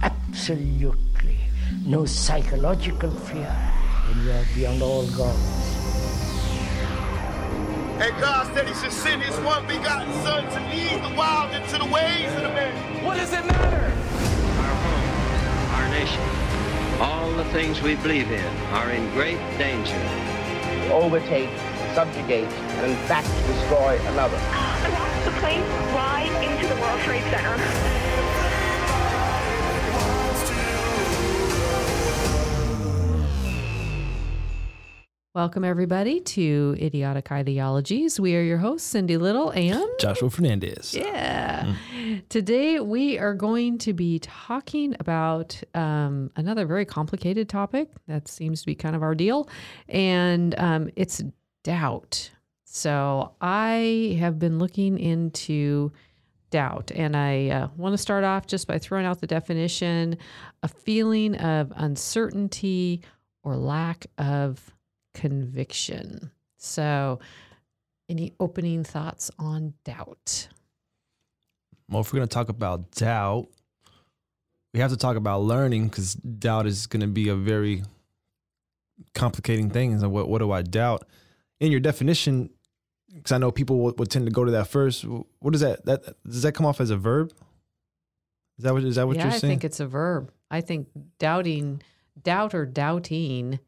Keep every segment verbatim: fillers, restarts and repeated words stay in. absolutely no psychological fear, and you are beyond all gods. And God said he should send his one begotten son to lead the wild into the ways of the man. What does it matter? Our home, our nation, all the things we believe in are in great danger. To overtake, subjugate, and in fact destroy another. Watch the plane ride into the World Trade Center. Welcome, everybody, to Idiotic Ideologies. We are your hosts, Cindy Little and Joshua Fernandez. Yeah. Mm. Today, we are going to be talking about um, another very complicated topic that seems to be kind of our deal, and um, it's doubt. So I have been looking into doubt, and I uh, want to start off just by throwing out the definition: a feeling of uncertainty or lack of conviction. So, any opening thoughts on doubt? Well, if we're going to talk about doubt, we have to talk about learning, because doubt is going to be a very complicating thing. So what, what do I doubt? In your definition, because I know people will, will tend to go to that first. What is that? That does that come off as a verb? Is that what is that what yeah, you're saying? I think it's a verb. I think doubting, doubt or doubting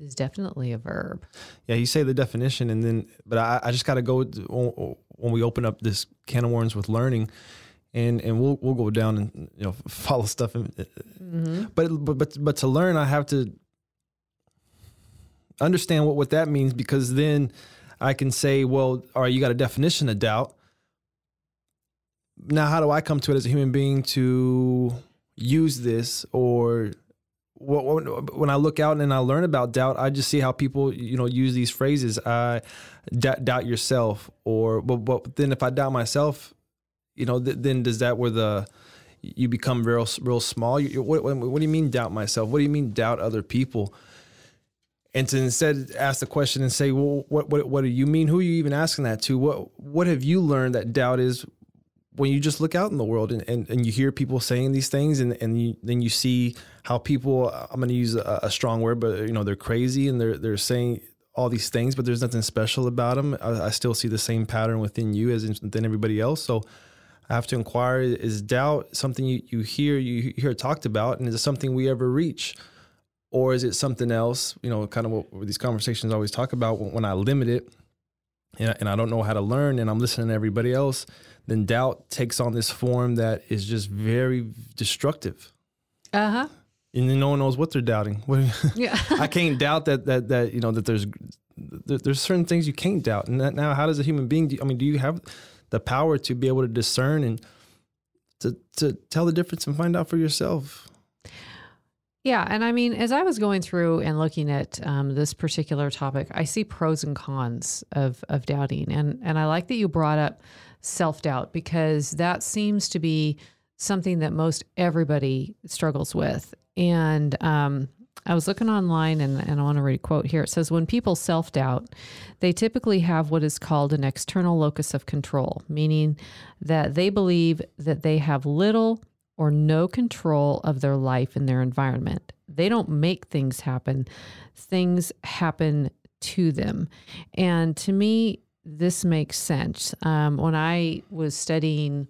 is definitely a verb. Yeah, you say the definition, and then, but I, I just got to go when we open up this can of worms with learning, and and we'll we'll go down and you know follow stuff. And, mm-hmm. But but but to learn, I have to understand what what that means, because then I can say, well, all right, you got a definition of doubt. Now, how do I come to it as a human being to use this? Or when I look out and I learn about doubt, I just see how people, you know, use these phrases. I d- doubt yourself, or but, but then if I doubt myself, you know, th- then does that where the you become real, real small? You, what, what do you mean doubt myself? What do you mean doubt other people? And to instead ask the question and say, well, what, what, what do you mean? Who are you even asking that to? What, what have you learned that doubt is? When you just look out in the world and, and, and you hear people saying these things, and, and you, then you see how people, I'm going to use a, a strong word, but you know, they're crazy and they're, they're saying all these things, but there's nothing special about them. I, I still see the same pattern within you as in, within everybody else. So I have to inquire, is doubt something you, you hear, you hear talked about, and is it something we ever reach? Or is it something else, you know, kind of what these conversations always talk about when, when I limit it and I, and I don't know how to learn and I'm listening to everybody else, then doubt takes on this form that is just very destructive. Uh-huh. And then no one knows what they're doubting. Yeah. I can't doubt that, that, that, you know, that there's, that there's certain things you can't doubt. And that now, how does a human being, do, I mean, do you have the power to be able to discern and to, to tell the difference and find out for yourself? Yeah. And I mean, as I was going through and looking at um, this particular topic, I see pros and cons of, of doubting. And, and I like that you brought up self-doubt, because that seems to be something that most everybody struggles with. And um, I was looking online, and, and I want to read a quote here. It says, when people self-doubt, they typically have what is called an external locus of control, meaning that they believe that they have little or no control of their life and their environment. They don't make things happen. Things happen to them. And to me, this makes sense. Um, when I was studying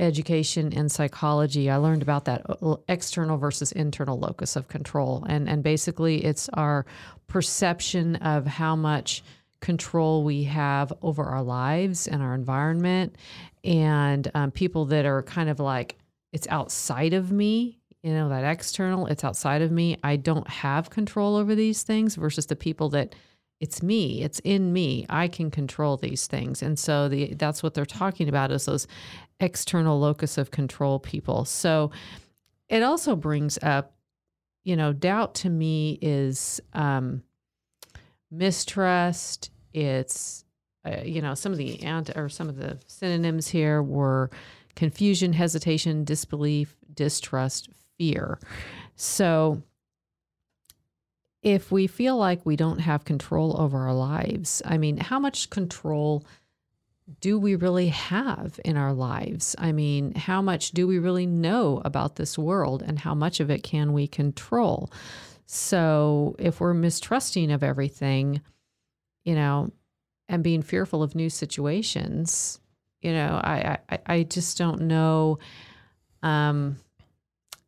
education in psychology, I learned about that external versus internal locus of control. And, and basically it's our perception of how much control we have over our lives and our environment, and um, people that are kind of like, it's outside of me, you know, that external, it's outside of me, I don't have control over these things, versus the people that it's me, it's in me, I can control these things. And so the, that's what they're talking about, is those external locus of control people. So it also brings up, you know, doubt to me is um, mistrust. It's, uh, you know, some of the ant or some of the synonyms here were confusion, hesitation, disbelief, distrust, fear. So if we feel like we don't have control over our lives, I mean, how much control do we really have in our lives? I mean, how much do we really know about this world, and how much of it can we control? So if we're mistrusting of everything, you know, and being fearful of new situations, you know, I, I, I just don't know um,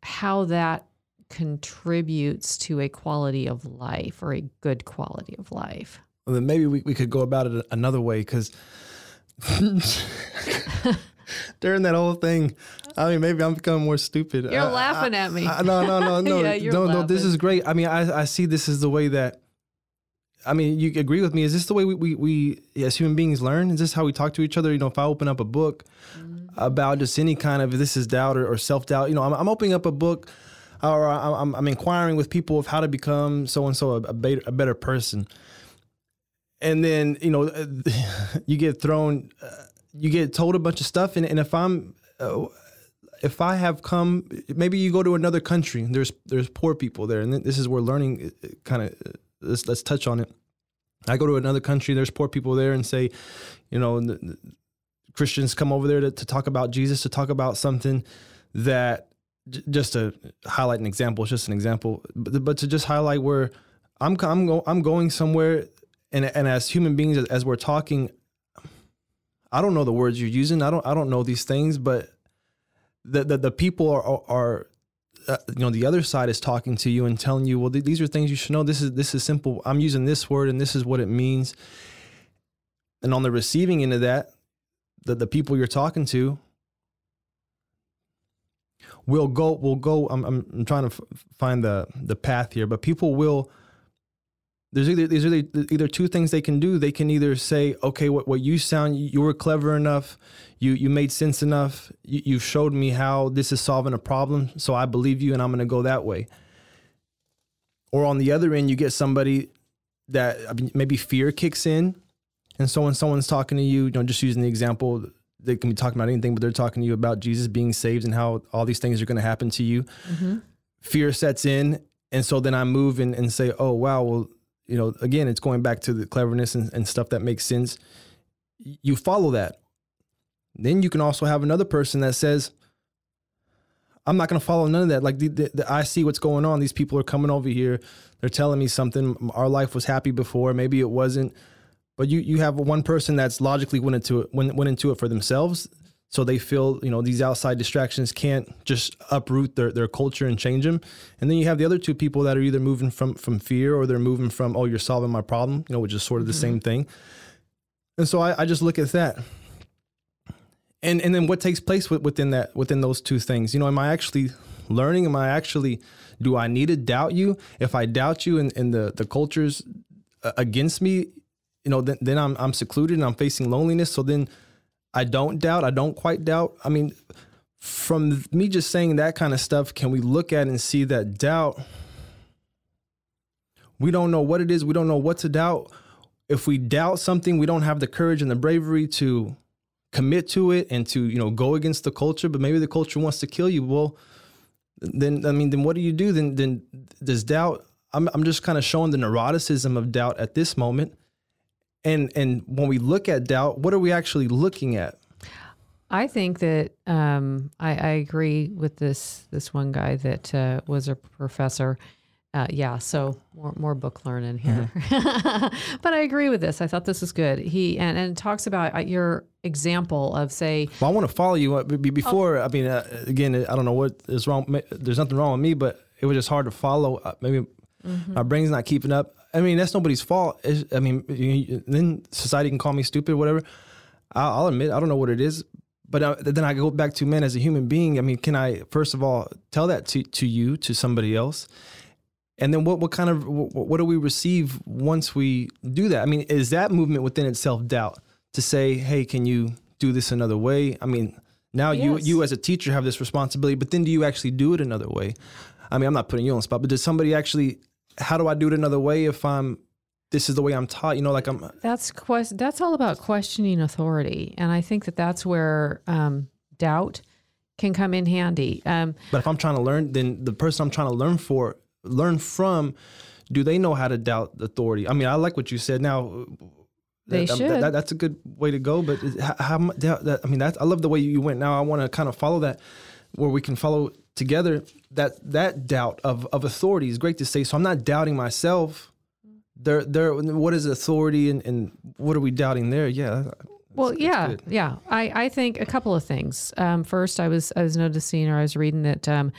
how that contributes to a quality of life, or a good quality of life. Well, then maybe we, we could go about it another way, because during that whole thing, I mean, maybe I'm becoming more stupid. You're I, laughing I, at me. I, no, no, no, no, yeah, no, laughing. no. This is great. I mean, I, I see this as the way that, I mean, you agree with me. Is this the way we, we, we as human beings learn? Is this how we talk to each other? You know, if I open up a book mm-hmm. about just any kind of, this is doubt or, or self-doubt, you know, I'm, I'm opening up a book, or I'm, I'm inquiring with people of how to become so-and-so a, a, better, a better person. And then, you know, you get thrown, uh, you get told a bunch of stuff. And, and if I'm, uh, if I have come, maybe you go to another country and there's, there's poor people there. And this is where learning kind of, let's, let's touch on it. I go to another country, there's poor people there, and say, you know, the, the Christians come over there to, to talk about Jesus, to talk about something that, just to highlight an example, it's just an example, but, but to just highlight where I'm I'm, go, I'm going somewhere, and and as human beings, as, as we're talking, I don't know the words you're using. I don't I don't know these things, but the the, the people are are, are uh, you know, the other side is talking to you and telling you, well, th- these are things you should know. This is this is simple. I'm using this word, and this is what it means. And on the receiving end of that, the the people you're talking to We'll go, we'll go, I'm, I'm trying to f- find the, the path here, but people will, there's either, there's either two things they can do. They can either say, okay, what, what you sound, you were clever enough, you, you made sense enough, you, you showed me how this is solving a problem, so I believe you and I'm going to go that way. Or on the other end, you get somebody that maybe fear kicks in, and so when someone's talking to you, you know, just using the example, they can be talking about anything, but they're talking to you about Jesus being saved and how all these things are going to happen to you. Mm-hmm. Fear sets in. And so then I move in and say, oh, wow. Well, you know, again, it's going back to the cleverness and, and stuff that makes sense. You follow that. Then you can also have another person that says, I'm not going to follow none of that. Like the, the, the, I see what's going on. These people are coming over here. They're telling me something. Our life was happy before. Maybe it wasn't. But you, you have one person that's logically went into it went, went into it for themselves, so they feel, you know, these outside distractions can't just uproot their, their culture and change them. And then you have the other two people that are either moving from from fear, or they're moving from, oh, you're solving my problem, you know, which is sort of the mm-hmm. same thing. And so I, I just look at that, and and then what takes place within that within those two things. You know, am I actually learning? Am I actually do I need to doubt you? If I doubt you and, and the the culture's against me, you know, then, then I'm I'm secluded and I'm facing loneliness. So then I don't doubt. I don't quite doubt. I mean, from me just saying that kind of stuff, can we look at and see that doubt? We don't know what it is. We don't know what to doubt. If we doubt something, we don't have the courage and the bravery to commit to it and to, you know, go against the culture. But maybe the culture wants to kill you. Well, then, I mean, then what do you do? Then, then does doubt, I'm I'm just kind of showing the neuroticism of doubt at this moment. And and when we look at doubt, what are we actually looking at? I think that um, I, I agree with this this one guy that uh, was a professor Uh, yeah, so more more book learning here. Mm-hmm. But I agree with this. I thought this was good. He and, and talks about your example of, say... Well, I want to follow you. Before, oh. I mean, uh, again, I don't know what is wrong. There's nothing wrong with me, but it was just hard to follow. Maybe mm-hmm. my brain's not keeping up. I mean, that's nobody's fault. It's, I mean, you, then society can call me stupid, whatever. I'll, I'll admit, I don't know what it is. But I, then I go back to, man, as a human being, I mean, can I, first of all, tell that to, to you, to somebody else? And then what, what kind of, what, what do we receive once we do that? I mean, is that movement within itself doubt to say, hey, can you do this another way? I mean, now yes. you you as a teacher have this responsibility, but then do you actually do it another way? I mean, I'm not putting you on the spot, but does somebody actually, how do I do it another way if I'm, this is the way I'm taught, you know, like I'm. That's quest. That's all about questioning authority. And I think that that's where um, doubt can come in handy. Um, but if I'm trying to learn, then the person I'm trying to learn for learn from, do they know how to doubt authority? I mean, I like what you said. Now, they that, should. That, that, that's a good way to go. But how? how that, I mean, that's, I love the way you went. Now, I want to kind of follow that, where we can follow together. That that doubt of of authority is great to say. So I'm not doubting myself. There, there. What is authority, and, and what are we doubting there? Yeah. Well, that's, yeah, that's yeah. I, I think a couple of things. Um, first, I was I was noticing, or I was reading that. Um,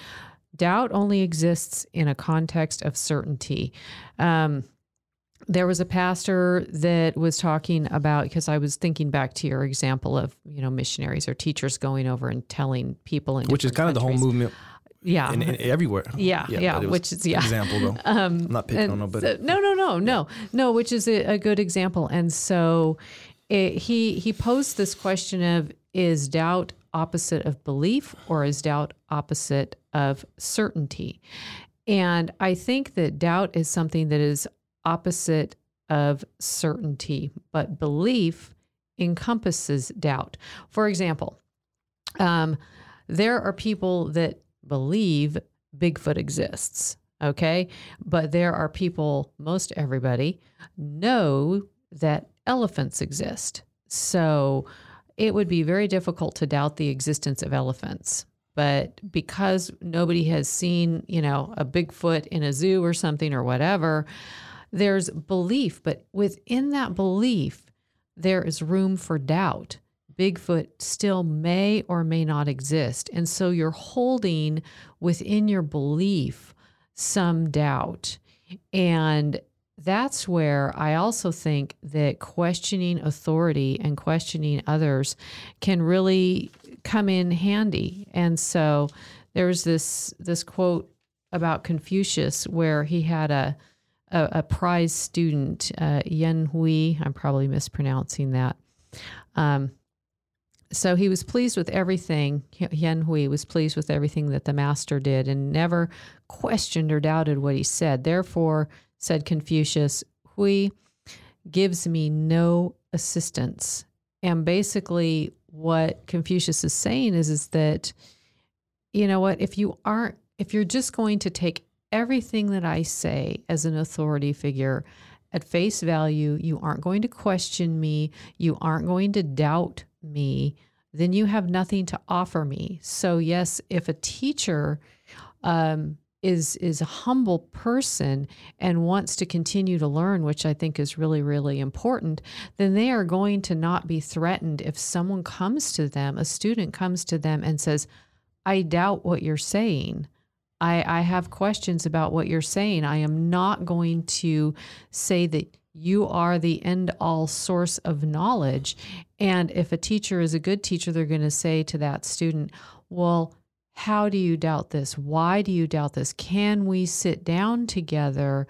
Doubt only exists in a context of certainty. Um, there was a pastor that was talking about, because I was thinking back to your example of, you know, missionaries or teachers going over and telling people in which is kind countries. Of the whole movement. Yeah. And everywhere. Yeah. Yeah. yeah which is, yeah. Example, though. Um, I'm not picking on nobody. So, no, no, no, no, no, which is a, a good example. And so it, he, he posed this question of, is doubt opposite of belief, or is doubt opposite of certainty? And I think that doubt is something that is opposite of certainty, but belief encompasses doubt. For example, um, there are people that believe Bigfoot exists, okay? But there are people, most everybody, know that elephants exist. So it would be very difficult to doubt the existence of elephants. But because nobody has seen, you know, a Bigfoot in a zoo or something or whatever, there's belief. But within that belief, there is room for doubt. Bigfoot still may or may not exist. And so you're holding within your belief some doubt. And that's where I also think that questioning authority and questioning others can really come in handy. And so there's this this quote about Confucius where he had a a, a prize student, uh, Yen Hui. I'm probably mispronouncing that. Um, so he was pleased with everything. Yen Hui was pleased with everything that the master did and never questioned or doubted what he said. Therefore, said Confucius, Hui gives me no assistance. And basically what Confucius is saying is, is that, you know what, if you aren't, if you're just going to take everything that I say as an authority figure at face value, you aren't going to question me, you aren't going to doubt me, then you have nothing to offer me. So yes, if a teacher, um, is is a humble person and wants to continue to learn, which I think is really, really important, then they are going to not be threatened if someone comes to them, a student comes to them and says, I doubt what you're saying. I, I have questions about what you're saying. I am not going to say that you are the end-all source of knowledge. And if a teacher is a good teacher, they're going to say to that student, well, how do you doubt this? Why do you doubt this? Can we sit down together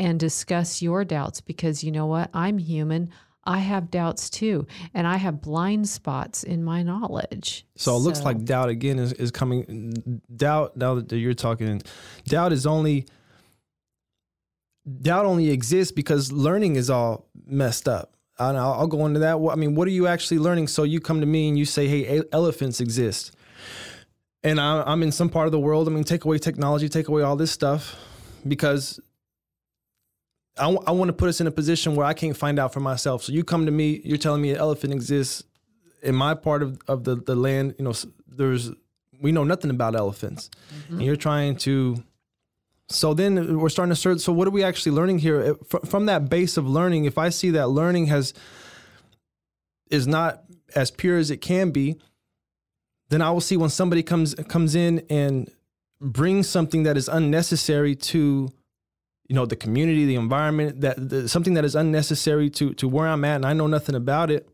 and discuss your doubts? Because you know what? I'm human. I have doubts too. And I have blind spots in my knowledge. So it so. looks like doubt again is, is coming. Doubt, now that you're talking, doubt is only, doubt only exists because learning is all messed up. And I'll, I'll go into that. I mean, what are you actually learning? So you come to me and you say, hey, elephants exist. And I'm in some part of the world. I mean, take away technology, take away all this stuff, because I, w- I want to put us in a position where I can't find out for myself. So you come to me, you're telling me an elephant exists in my part of, of the, the land. You know, there's we know nothing about elephants. Mm-hmm. And you're trying to So then we're starting to search. So what are we actually learning here? From that base of learning, if I see that learning has is not as pure as it can be, then I will see when somebody comes comes in and brings something that is unnecessary to, you know, the community, the environment, that the, something that is unnecessary to to where I'm at, and I know nothing about it.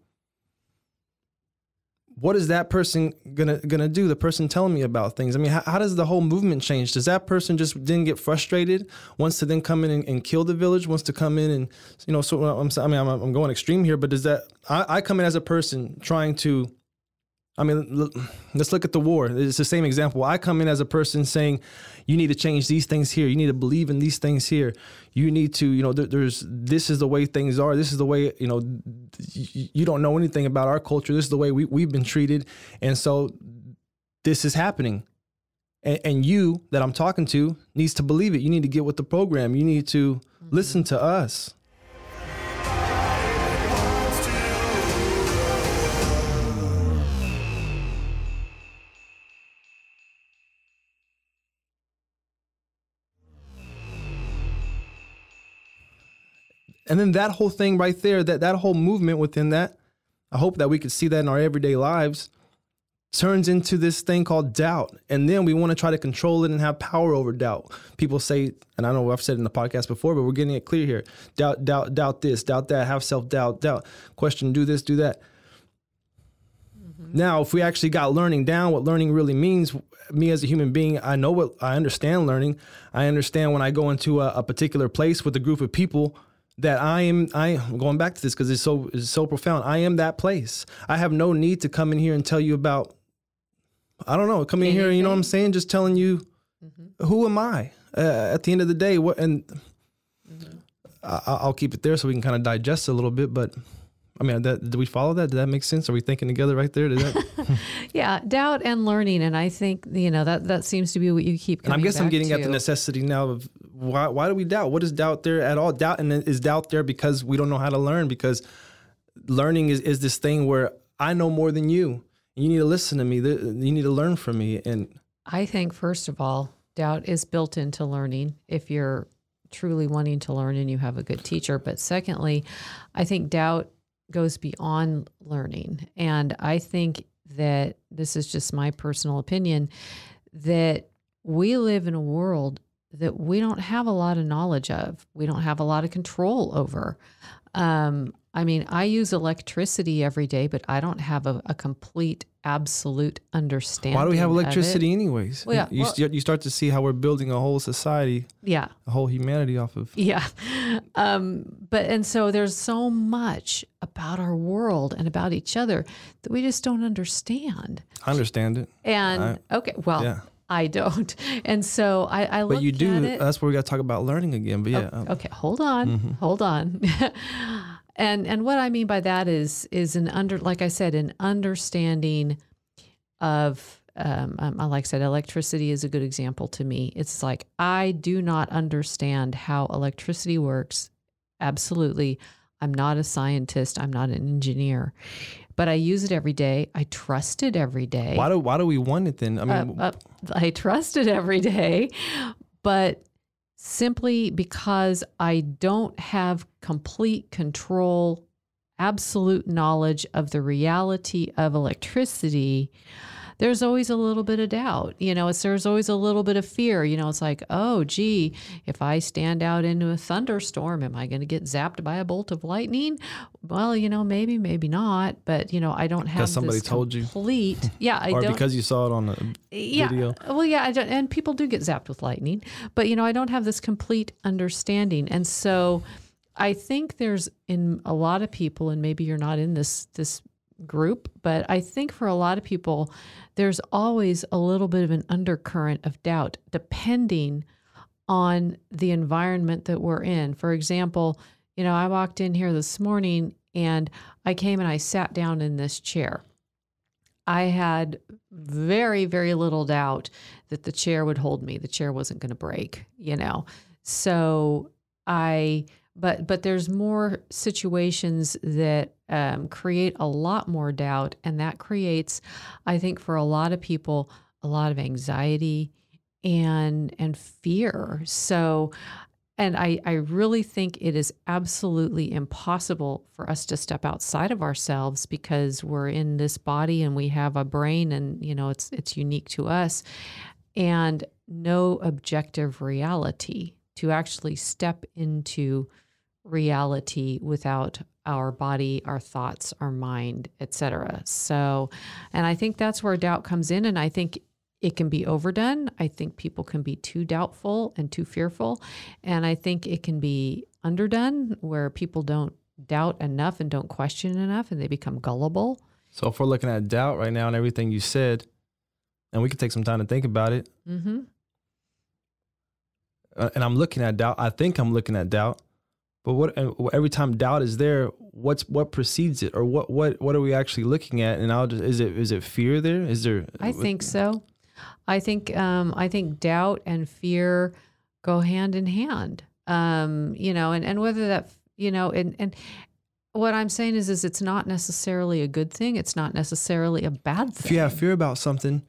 What is that person gonna gonna do? The person telling me about things. I mean, how, how does the whole movement change? Does that person just then get frustrated, wants to then come in and, and kill the village, wants to come in and, you know, so I'm I mean I'm, I'm going extreme here, but does that I, I come in as a person trying to, I mean, let's look at the war. It's the same example. I come in as a person saying, you need to change these things here. You need to believe in these things here. You need to, you know, there, there's, this is the way things are. This is the way, you know, you don't know anything about our culture. This is the way we, we've been treated. And so this is happening. And, and you that I'm talking to needs to believe it. You need to get with the program. You need to mm-hmm. listen to us. And then that whole thing right there, that, that whole movement within that, I hope that we could see that in our everyday lives, turns into this thing called doubt. And then we want to try to control it and have power over doubt. People say, and I know I've said it in the podcast before, but we're getting it clear here. Doubt, doubt, doubt this, doubt that, have self-doubt, doubt, question, do this, do that. Mm-hmm. Now, if we actually got learning down, what learning really means, me as a human being, I know what, I understand learning. I understand when I go into a, a particular place with a group of people, that I am, I am going back to this because it's so it's so profound. I am that place. I have no need to come in here and tell you about, I don't know, come in Anything. here, you know what I'm saying? Just telling you, mm-hmm. who am I uh, at the end of the day? What And mm-hmm. I, I'll keep it there so we can kind of digest a little bit. But I mean, that, did we follow that? Did that make sense? Are we thinking together right there? Did that? Yeah, doubt and learning. And I think, you know, that, that seems to be what you keep coming back to. And I guess I'm getting to. at the necessity now of why why do we doubt? What is doubt there at all? Doubt and is doubt there because we don't know how to learn, because learning is, is this thing where I know more than you. You need to listen to me. You need to learn from me. And I think, first of all, doubt is built into learning if you're truly wanting to learn and you have a good teacher. But secondly, I think doubt goes beyond learning. And I think that, this is just my personal opinion, that we live in a world that we don't have a lot of knowledge of. We don't have a lot of control over. Um, I mean, I use electricity every day, but I don't have a, a complete, absolute understanding. Why do we have electricity anyways? Well, yeah, you, well, you start to see how we're building a whole society, yeah, a whole humanity off of. Yeah. Um, but, and so there's so much about our world and about each other that we just don't understand. I understand it. And I, okay, well, yeah. I don't. And so I, I look at it. But you do. That's where we got to talk about learning again. But yeah. Oh, okay. Hold on. Mm-hmm. Hold on. and and what I mean by that is, is an under, like I said, an understanding of, um, like I said, electricity is a good example to me. It's like, I do not understand how electricity works. Absolutely. I'm not a scientist. I'm not an engineer. But I use it every day. I trust it every day. Why do why do we want it then? I mean, uh, uh, I trust it every day, but simply because I don't have complete control, absolute knowledge of the reality of electricity, there's always a little bit of doubt. You know, it's, there's always a little bit of fear. You know, it's like, oh, gee, if I stand out into a thunderstorm, am I going to get zapped by a bolt of lightning? Well, you know, maybe, maybe not. But, you know, I don't have somebody this told complete. You. Yeah, I or don't. Or because you saw it on the yeah, video. Well, yeah, I don't, and people do get zapped with lightning. But, you know, I don't have this complete understanding. And so I think there's in a lot of people, and maybe you're not in this this group, but I think for a lot of people, there's always a little bit of an undercurrent of doubt depending on the environment that we're in. For example, you know, I walked in here this morning and I came and I sat down in this chair. I had very, very little doubt that the chair would hold me. The chair wasn't going to break, you know. So I... But but there's more situations that um, create a lot more doubt, and that creates, I think, for a lot of people, a lot of anxiety and and fear. So, and I, I really think it is absolutely impossible for us to step outside of ourselves, because we're in this body and we have a brain, and you know it's it's unique to us, and no objective reality to actually step into reality without our body, our thoughts, our mind, et cetera. So, and I think that's where doubt comes in, and I think it can be overdone. I think people can be too doubtful and too fearful, and I think it can be underdone, where people don't doubt enough and don't question enough, and they become gullible. So if we're looking at doubt right now and everything you said, and we could take some time to think about it, mm-hmm. uh, and I'm looking at doubt, I think I'm looking at doubt, but what every time doubt is there, what's what precedes it, or what what what are we actually looking at? And I'll just, is it is it fear there? Is there? I think so. I think um, I think doubt and fear go hand in hand. Um, you know, and, and whether that you know, and and what I'm saying is is it's not necessarily a good thing. It's not necessarily a bad thing. If you have fear about something,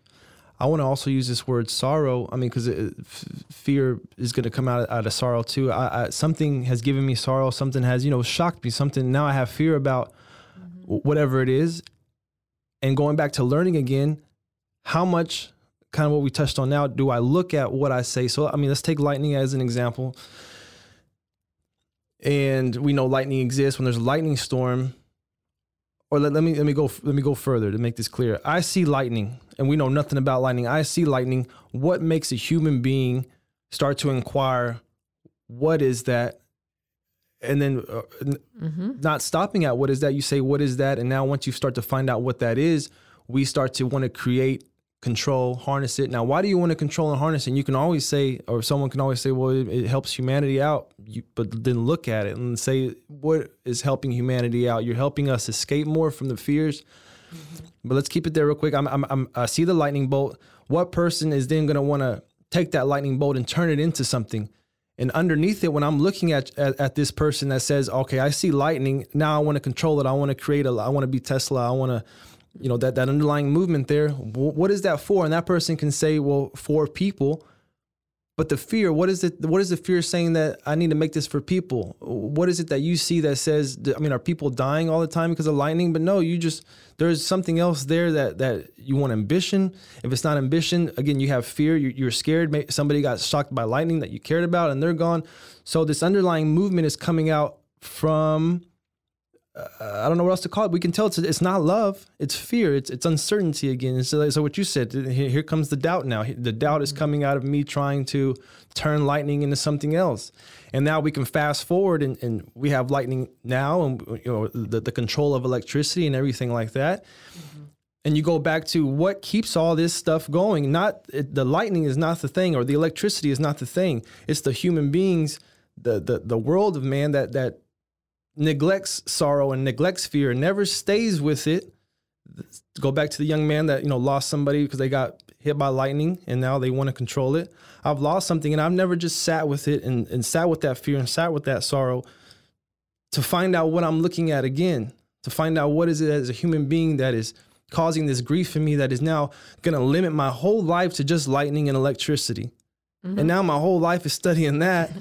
I want to also use this word sorrow. I mean, because f- fear is going to come out of, out of sorrow too. I, I, something has given me sorrow. Something has, you know, shocked me. Something now I have fear about, mm-hmm. whatever it is. And going back to learning again, how much, kind of what we touched on now, do I look at what I say? So, I mean, let's take lightning as an example. And we know lightning exists. When there's a lightning storm, or let, let me let me go let me go further to make this clear. I see lightning, and we know nothing about lightning. I see lightning. What makes a human being start to inquire, what is that? And then uh, mm-hmm. not stopping at what is that? You say, what is that? And now once you start to find out what that is, we start to want to create, control, harness it. Now, why do you want to control and harness it? And you can always say, or someone can always say, well, it, it helps humanity out. You, but then look at it and say, what is helping humanity out? You're helping us escape more from the fears. Mm-hmm. But let's keep it there real quick. I'm, I'm, I'm, I see the lightning bolt. What person is then going to want to take that lightning bolt and turn it into something? And underneath it, when I'm looking at, at, at this person that says, okay, I see lightning. Now I want to control it. I want to create a, I want to be Tesla. I want to, you know, that, that underlying movement there, what is that for? And that person can say, well, for people, but the fear, what is it? What is the fear saying that I need to make this for people? What is it that you see that says, I mean, are people dying all the time because of lightning? But no, you just, there's something else there that, that you want ambition. If it's not ambition, again, you have fear, you're, you're scared. Maybe somebody got shocked by lightning that you cared about and they're gone. So this underlying movement is coming out from, Uh, I don't know what else to call it. We can tell it's it's not love. It's fear. It's it's uncertainty again. So, so what you said, here, here comes the doubt now. The doubt is coming out of me trying to turn lightning into something else. And now we can fast forward and, and we have lightning now, and you know the, the control of electricity and everything like that. Mm-hmm. And you go back to what keeps all this stuff going. Not it, the lightning is not the thing, or the electricity is not the thing. It's the human beings, the the the world of man that that. neglects sorrow and neglects fear, never stays with it. Go back to the young man that, you know, lost somebody because they got hit by lightning and now they want to control it. I've lost something and I've never just sat with it and, and sat with that fear and sat with that sorrow to find out what I'm looking at again, to find out what is it as a human being that is causing this grief in me that is now going to limit my whole life to just lightning and electricity. Mm-hmm. And now my whole life is studying that.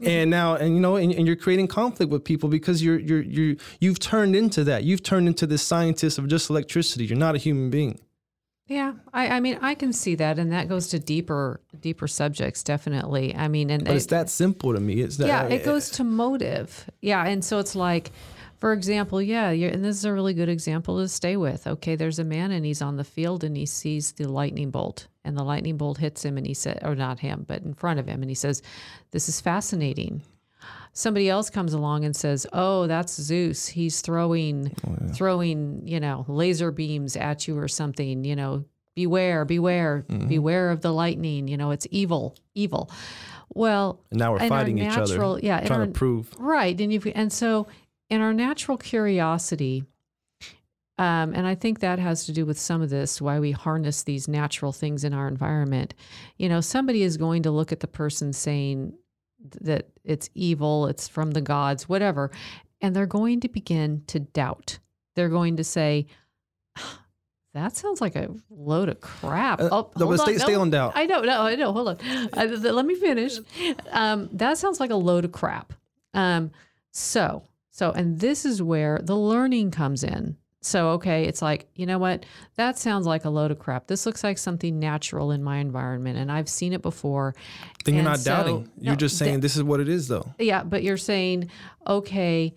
And now, and you know, and, and you're creating conflict with people because you're, you're, you're, you've turned into that. You've turned into this scientist of just electricity. You're not a human being. Yeah. I, I mean, I can see that. And that goes to deeper, deeper subjects. Definitely. I mean, and but it's it, that simple to me. It's that, yeah, it goes to motive. Yeah. And so it's like, for example, yeah. You're, and this is a really good example to stay with. Okay. There's a man and he's on the field and he sees the lightning bolt. And the lightning bolt hits him and he said, or not him, but in front of him. And he says, this is fascinating. Somebody else comes along and says, oh, that's Zeus. He's throwing, oh, yeah. throwing, you know, laser beams at you or something, you know, beware, beware, mm-hmm. beware of the lightning. You know, it's evil, evil. Well, and now we're fighting natural, each other, yeah, trying our, to prove. Right. And, you've, and so in our natural curiosity, Um, and I think that has to do with some of this, why we harness these natural things in our environment. You know, somebody is going to look at the person saying that it's evil, it's from the gods, whatever, and they're going to begin to doubt. They're going to say, That sounds like a load of crap. Uh, oh, no, hold on. Stay, no, stay on down. I know, no, I know. Hold on. Uh, th- let me finish. Um, that sounds like a load of crap. Um, so, so, and this is where the learning comes in. So, okay, it's like, you know what? That sounds like a load of crap. This looks like something natural in my environment, and I've seen it before. Then you're not so, doubting. You're no, just saying th- this is what it is, though. Yeah, but you're saying, okay,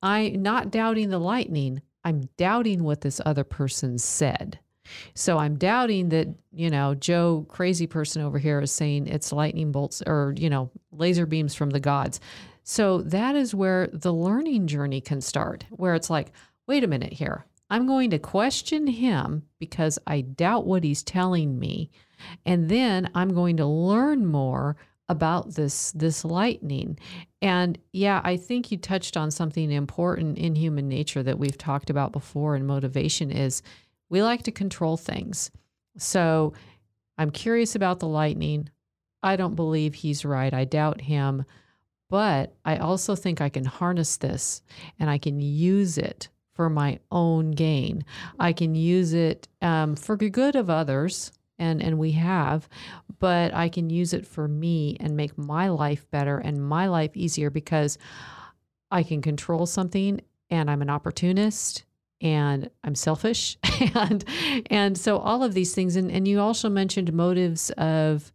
I'm not doubting the lightning. I'm doubting what this other person said. So I'm doubting that, you know, Joe, crazy person over here, is saying it's lightning bolts or, you know, laser beams from the gods. So that is where the learning journey can start, where it's like, wait a minute here. I'm going to question him because I doubt what he's telling me. And then I'm going to learn more about this, this lightning. And yeah, I think you touched on something important in human nature that we've talked about before, and motivation is we like to control things. So I'm curious about the lightning. I don't believe he's right. I doubt him, but I also think I can harness this and I can use it for my own gain. I can use it um, for the good of others. And and we have, but I can use it for me and make my life better and my life easier because I can control something, and I'm an opportunist, and I'm selfish, and and so all of these things. And, and you also mentioned motives of,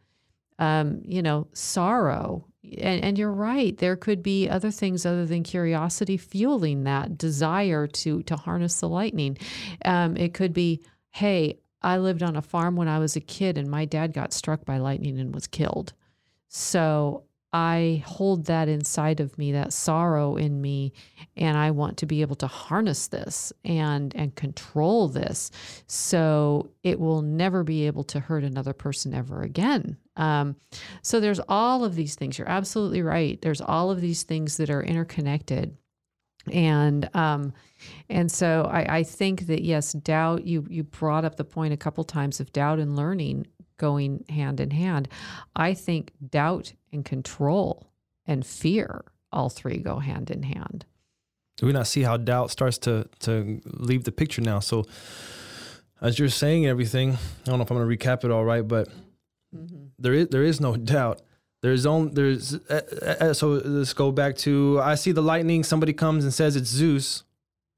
um, you know, sorrow. And, and you're right. There could be other things other than curiosity fueling that desire to to harness the lightning. Um, it could be, hey, I lived on a farm when I was a kid and my dad got struck by lightning and was killed. So I hold that inside of me, that sorrow in me, and I want to be able to harness this and and control this so it will never be able to hurt another person ever again. Um, so there's all of these things. You're absolutely right. There's all of these things that are interconnected. And, um, and so I, I think that, yes, doubt, you, you brought up the point a couple times of doubt and learning going hand in hand. I think doubt and control and fear, all three go hand in hand. Do we not see how doubt starts to, to leave the picture now? So as you're saying everything, I don't know if I'm going to recap it all right, but mm-hmm. there is, there is no doubt. There's only, there's, uh, uh, so let's go back to, I see the lightning, somebody comes and says it's Zeus.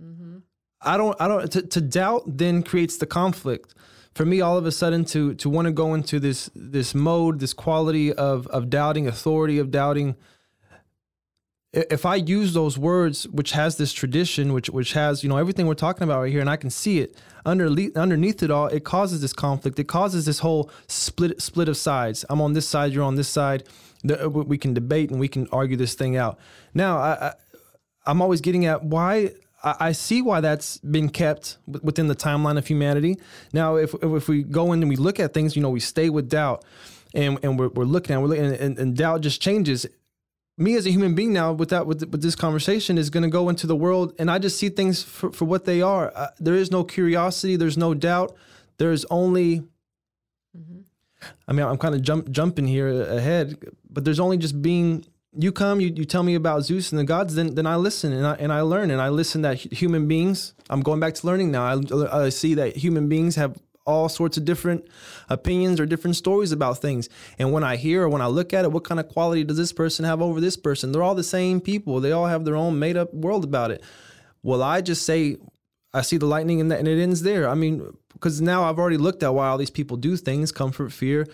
Mm-hmm. I don't, I don't, to, to doubt then creates the conflict. For me, all of a sudden to, to want to go into this, this mode, this quality of, of doubting, authority of doubting. If I use those words, which has this tradition, which, which has, you know, everything we're talking about right here, and I can see it under, underneath it all, it causes this conflict. It causes this whole split, split of sides. I'm on this side. You're on this side. We can debate and we can argue this thing out. Now I, I, I'm always getting at why I see why that's been kept within the timeline of humanity. Now, if, if we go in and we look at things, you know, we stay with doubt and, and we're, we're looking at, we're looking, and, and doubt just changes. Me as a human being now, with that, with, with this conversation, is going to go into the world, and I just see things for, for what they are. Uh, there is no curiosity. There's no doubt. There's only. Mm-hmm. I mean, I'm kind of jump jumping here ahead, but there's only just being. You come, you, you tell me about Zeus and the gods, then then I listen and I and I learn and I listen that human beings. I'm going back to learning now. I, I see that human beings have all sorts of different opinions or different stories about things. And when I hear or when I look at it, what kind of quality does this person have over this person? They're all the same people. They all have their own made up world about it. Well, I just say, I see the lightning and, that, and it ends there. I mean, because now I've already looked at why all these people do things, comfort, fear,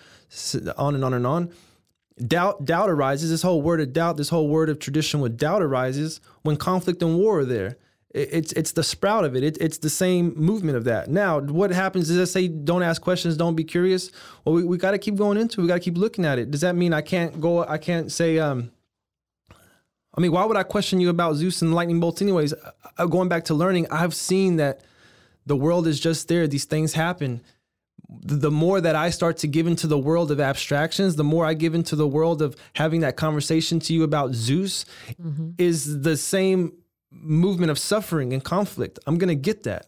on and on and on. Doubt, doubt arises. This whole word of doubt, this whole word of tradition with doubt arises when conflict and war are there. It's it's the sprout of it. it. It's the same movement of that. Now, what happens is I say, don't ask questions, don't be curious. Well, we, we got to keep going into it. We got to keep looking at it. Does that mean I can't go, I can't say, um, I mean, why would I question you about Zeus and lightning bolts anyways? Uh, going back to learning, I've seen that the world is just there. These things happen. The more that I start to give into the world of abstractions, the more I give into the world of having that conversation to you about Zeus mm-hmm. is the same movement of suffering and conflict. I'm going to get that.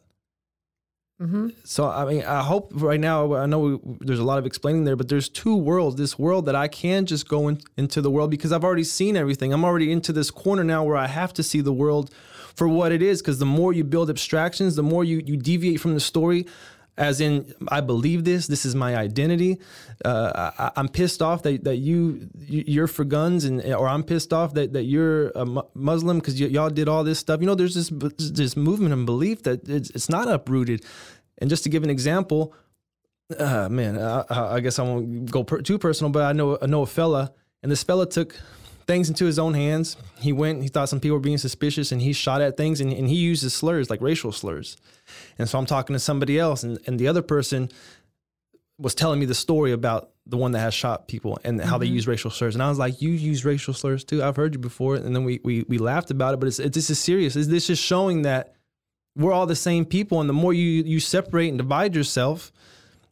Mm-hmm. So, I mean, I hope right now, I know we, there's a lot of explaining there, but there's two worlds, this world that I can just go in, into the world because I've already seen everything. I'm already into this corner now where I have to see the world for what it is. Because the more you build abstractions, the more you, you deviate from the story. as in, I believe this, this is my identity. Uh, I, I'm pissed off that, that you, you're for guns, and or I'm pissed off that, that you're a Muslim because y- y'all did all this stuff. You know, there's this, this movement and belief that it's, it's not uprooted. And just to give an example, uh, man, I, I guess I won't go per- too personal, but I know, I know a fella, and this fella took things into his own hands. He went, he thought some people were being suspicious, and he shot at things, and, and he uses slurs, like racial slurs. And so I'm talking to somebody else, and, and the other person was telling me the story about the one that has shot people and how mm-hmm. they use racial slurs. And I was like, you use racial slurs too? I've heard you before. And then we we we laughed about it, but it's, it, this is serious. It's, this is showing that we're all the same people, and the more you, you separate and divide yourself,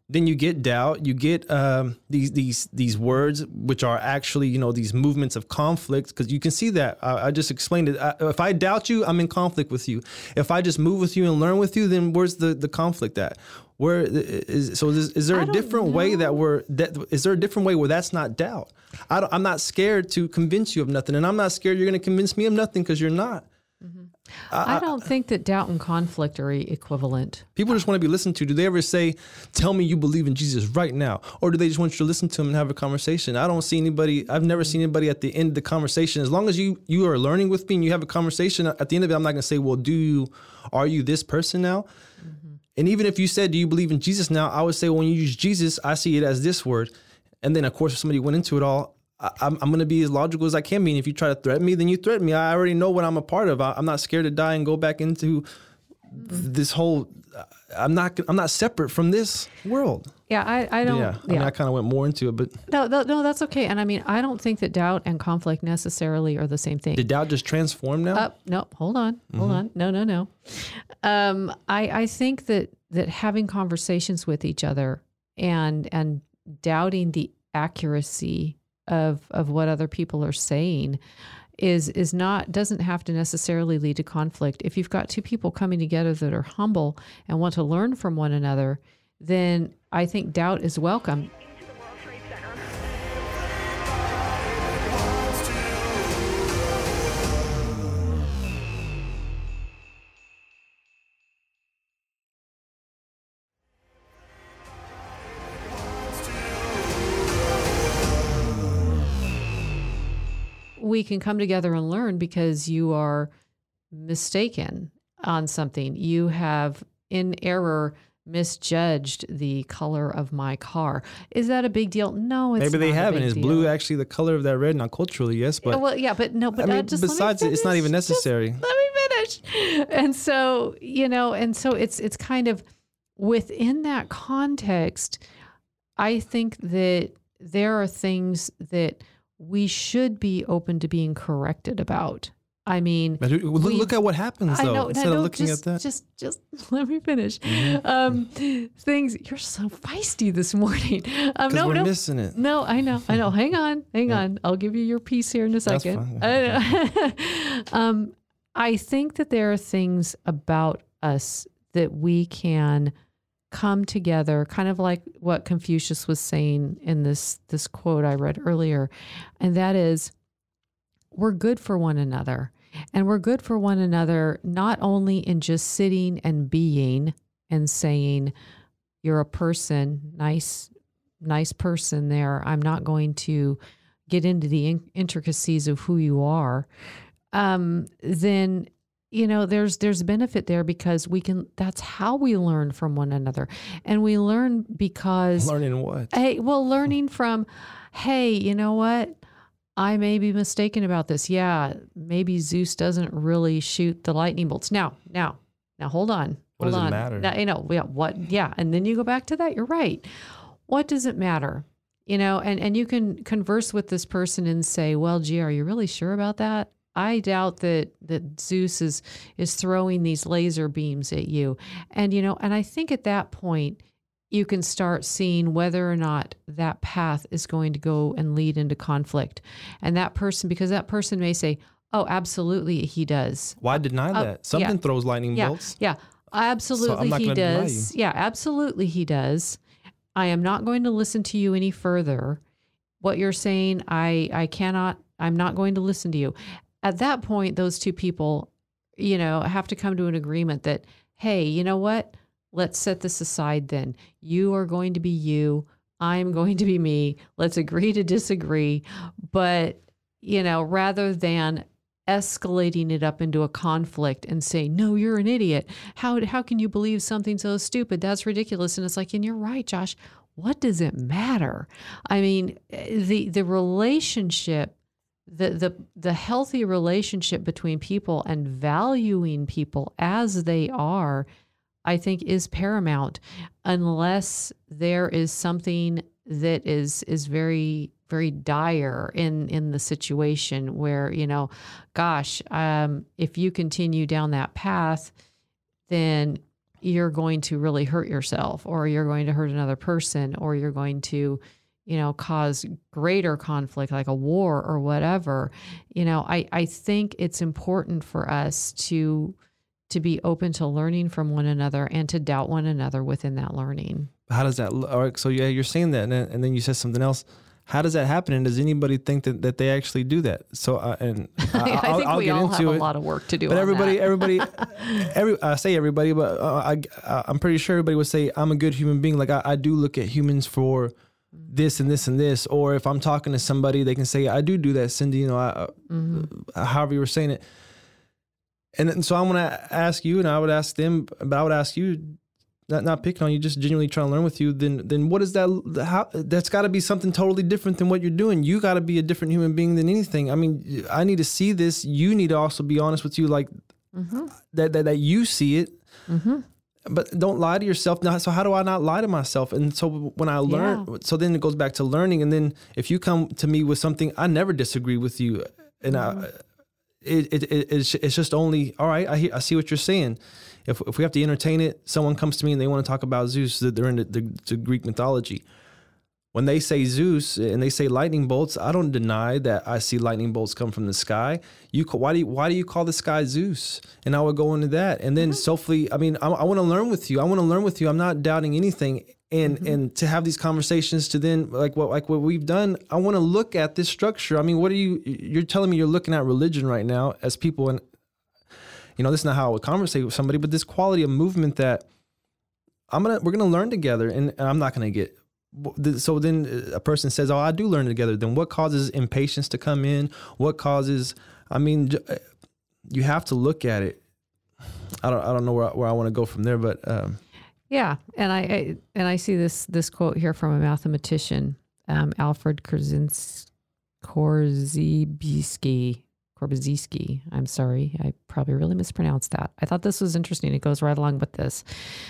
then you get doubt, you get um, these these these words, which are actually, you know, these movements of conflict, because you can see that. I, I just explained it. I, if I doubt you, I'm in conflict with you. If I just move with you and learn with you, then where's the, the conflict at? Where is so? Is, is there a different know. way that we're that? Is there a different way where that's not doubt? I don't, I'm not scared to convince you of nothing, and I'm not scared you're going to convince me of nothing because you're not. Mm-hmm. I, I don't I, think that doubt and conflict are equivalent. People just want to be listened to. Do they ever say, tell me you believe in Jesus right now? Or do they just want you to listen to him and have a conversation? I don't see anybody. I've never seen anybody at the end of the conversation. As long as you, you are learning with me and you have a conversation, at the end of it, I'm not going to say, well, do you, are you this person now? Mm-hmm. And even if you said, do you believe in Jesus now? I would say, well, when you use Jesus, I see it as this word. And then, of course, if somebody went into it all, I'm, I'm going to be as logical as I can be. And if you try to threaten me, then you threaten me. I already know what I'm a part of. I, I'm not scared to die and go back into mm-hmm. this whole, I'm not, I'm not separate from this world. Yeah. I, I don't, yeah. yeah. I, mean, I kind of went more into it, but no, no, no, that's okay. And I mean, I don't think that doubt and conflict necessarily are the same thing. Did doubt just transform now? Uh, no, hold on, hold mm-hmm. on. No, no, no. Um, I, I think that, that having conversations with each other and, and doubting the accuracy of of what other people are saying is is not doesn't have to necessarily lead to conflict. If you've got two people coming together that are humble and want to learn from one another, then I think doubt is welcome. We can come together and learn because you are mistaken on something. You have in error misjudged the color of my car. Is that a big deal? No, it's Maybe not. Maybe they haven't. Is deal. Blue actually the color of that red? Not culturally, yes, but well, yeah, but no, but I mean, just besides it, it's not even necessary. Just let me finish. And so, you know, and so it's it's kind of within that context, I think that there are things that we should be open to being corrected about. I mean, but look at what happens though. I know, instead I know, of looking just, at that, just just let me finish. Mm-hmm. Um, things you're so feisty this morning. Um, no, we're no, missing it. No, I know, I know. Hang on, hang yeah. on. I'll give you your piece here in a second. That's fine. I, um, I think that there are things about us that we can come together, kind of like what Confucius was saying in this, this quote I read earlier. And that is, we're good for one another. And we're good for one another, not only in just sitting and being and saying, you're a person, nice, nice person there. I'm not going to get into the in- intricacies of who you are. Um, then You know, there's there's benefit there because we can. That's how we learn from one another, and we learn because learning what? Hey, well, learning from, hey, you know what? I may be mistaken about this. Yeah, maybe Zeus doesn't really shoot the lightning bolts. Now, now, now, hold on. What hold does on. it matter? Now, you know, yeah, what? Yeah, and then you go back to that. You're right. What does it matter? You know, and and you can converse with this person and say, well, gee, are you really sure about that? I doubt that, that Zeus is, is throwing these laser beams at you. And, you know, and I think at that point you can start seeing whether or not that path is going to go and lead into conflict. And that person, because that person may say, oh, absolutely, he does. Why deny uh, that? Something yeah, throws lightning yeah, bolts. Yeah, absolutely so he does. Yeah, absolutely he does. I am not going to listen to you any further. What you're saying, I, I cannot, I'm not going to listen to you. At that point, those two people, you know, have to come to an agreement that, hey, you know what? let's set this aside then. You are going to be you. I'm going to be me. Let's agree to disagree. But, you know, rather than escalating it up into a conflict and say, no, you're an idiot. How how can you believe something so stupid? That's ridiculous. And it's like, and you're right, Josh. What does it matter? I mean, the the relationship, the the the healthy relationship between people and valuing people as they are, I think is paramount, unless there is something that is is very, very dire in, in the situation where, you know, gosh, um, if you continue down that path, then you're going to really hurt yourself, or you're going to hurt another person, or you're going to, you know, cause greater conflict like a war or whatever. You know, I, I think it's important for us to to be open to learning from one another and to doubt one another within that learning. How does that look? All right, so yeah, you're saying that, and then, and then you said something else. How does that happen? And does anybody think that, that they actually do that? So, uh, and I, I think I'll, I'll we get all into have it, a lot of work to do. But on everybody, that. everybody, every I say everybody, but uh, I, I'm pretty sure everybody would say I'm a good human being. Like I, I do look at humans for this and this and this. Or if I'm talking to somebody, they can say I do do that, Cindy. You know, I, mm-hmm. however you were saying it. And, and so I want to ask you, and I would ask them, but I would ask you. Not, not picking on you, just genuinely trying to learn with you, then then what is that? How, that's got to be something totally different than what you're doing. You got to be a different human being than anything. I mean, I need to see this. You need to also be honest with you, like mm-hmm. that, that that you see it. Mm-hmm. But don't lie to yourself. Now, so how do I not lie to myself? And so when I learn, yeah. so then it goes back to learning. And then if you come to me with something, I never disagree with you. And mm-hmm. I, it, it, it it's, it's just only, all right, I hear, I see what you're saying. If if we have to entertain it, someone comes to me and they want to talk about Zeus, that they're into the, the Greek mythology. When they say Zeus and they say lightning bolts, I don't deny that I see lightning bolts come from the sky. You why do you, why do you call the sky Zeus? And I would go into that. And then mm-hmm. hopefully, I mean, I, I want to learn with you. I want to learn with you. I'm not doubting anything. And mm-hmm. and to have these conversations, to then like what like what we've done, I want to look at this structure. I mean, what are you? You're telling me you're looking at religion right now as people in. You know, this is not how I would conversate with somebody, but this quality of movement that I'm gonna, we're gonna learn together, and, and I'm not gonna get. So then a person says, "Oh, I do learn together." Then what causes impatience to come in? What causes? I mean, you have to look at it. I don't, I don't know where I, where I want to go from there, but um. yeah, and I, I and I see this this quote here from a mathematician, um, Alfred Korzybski. Korzybski. Korzybski. I'm sorry. I probably really mispronounced that. I thought this was interesting. It goes right along with this.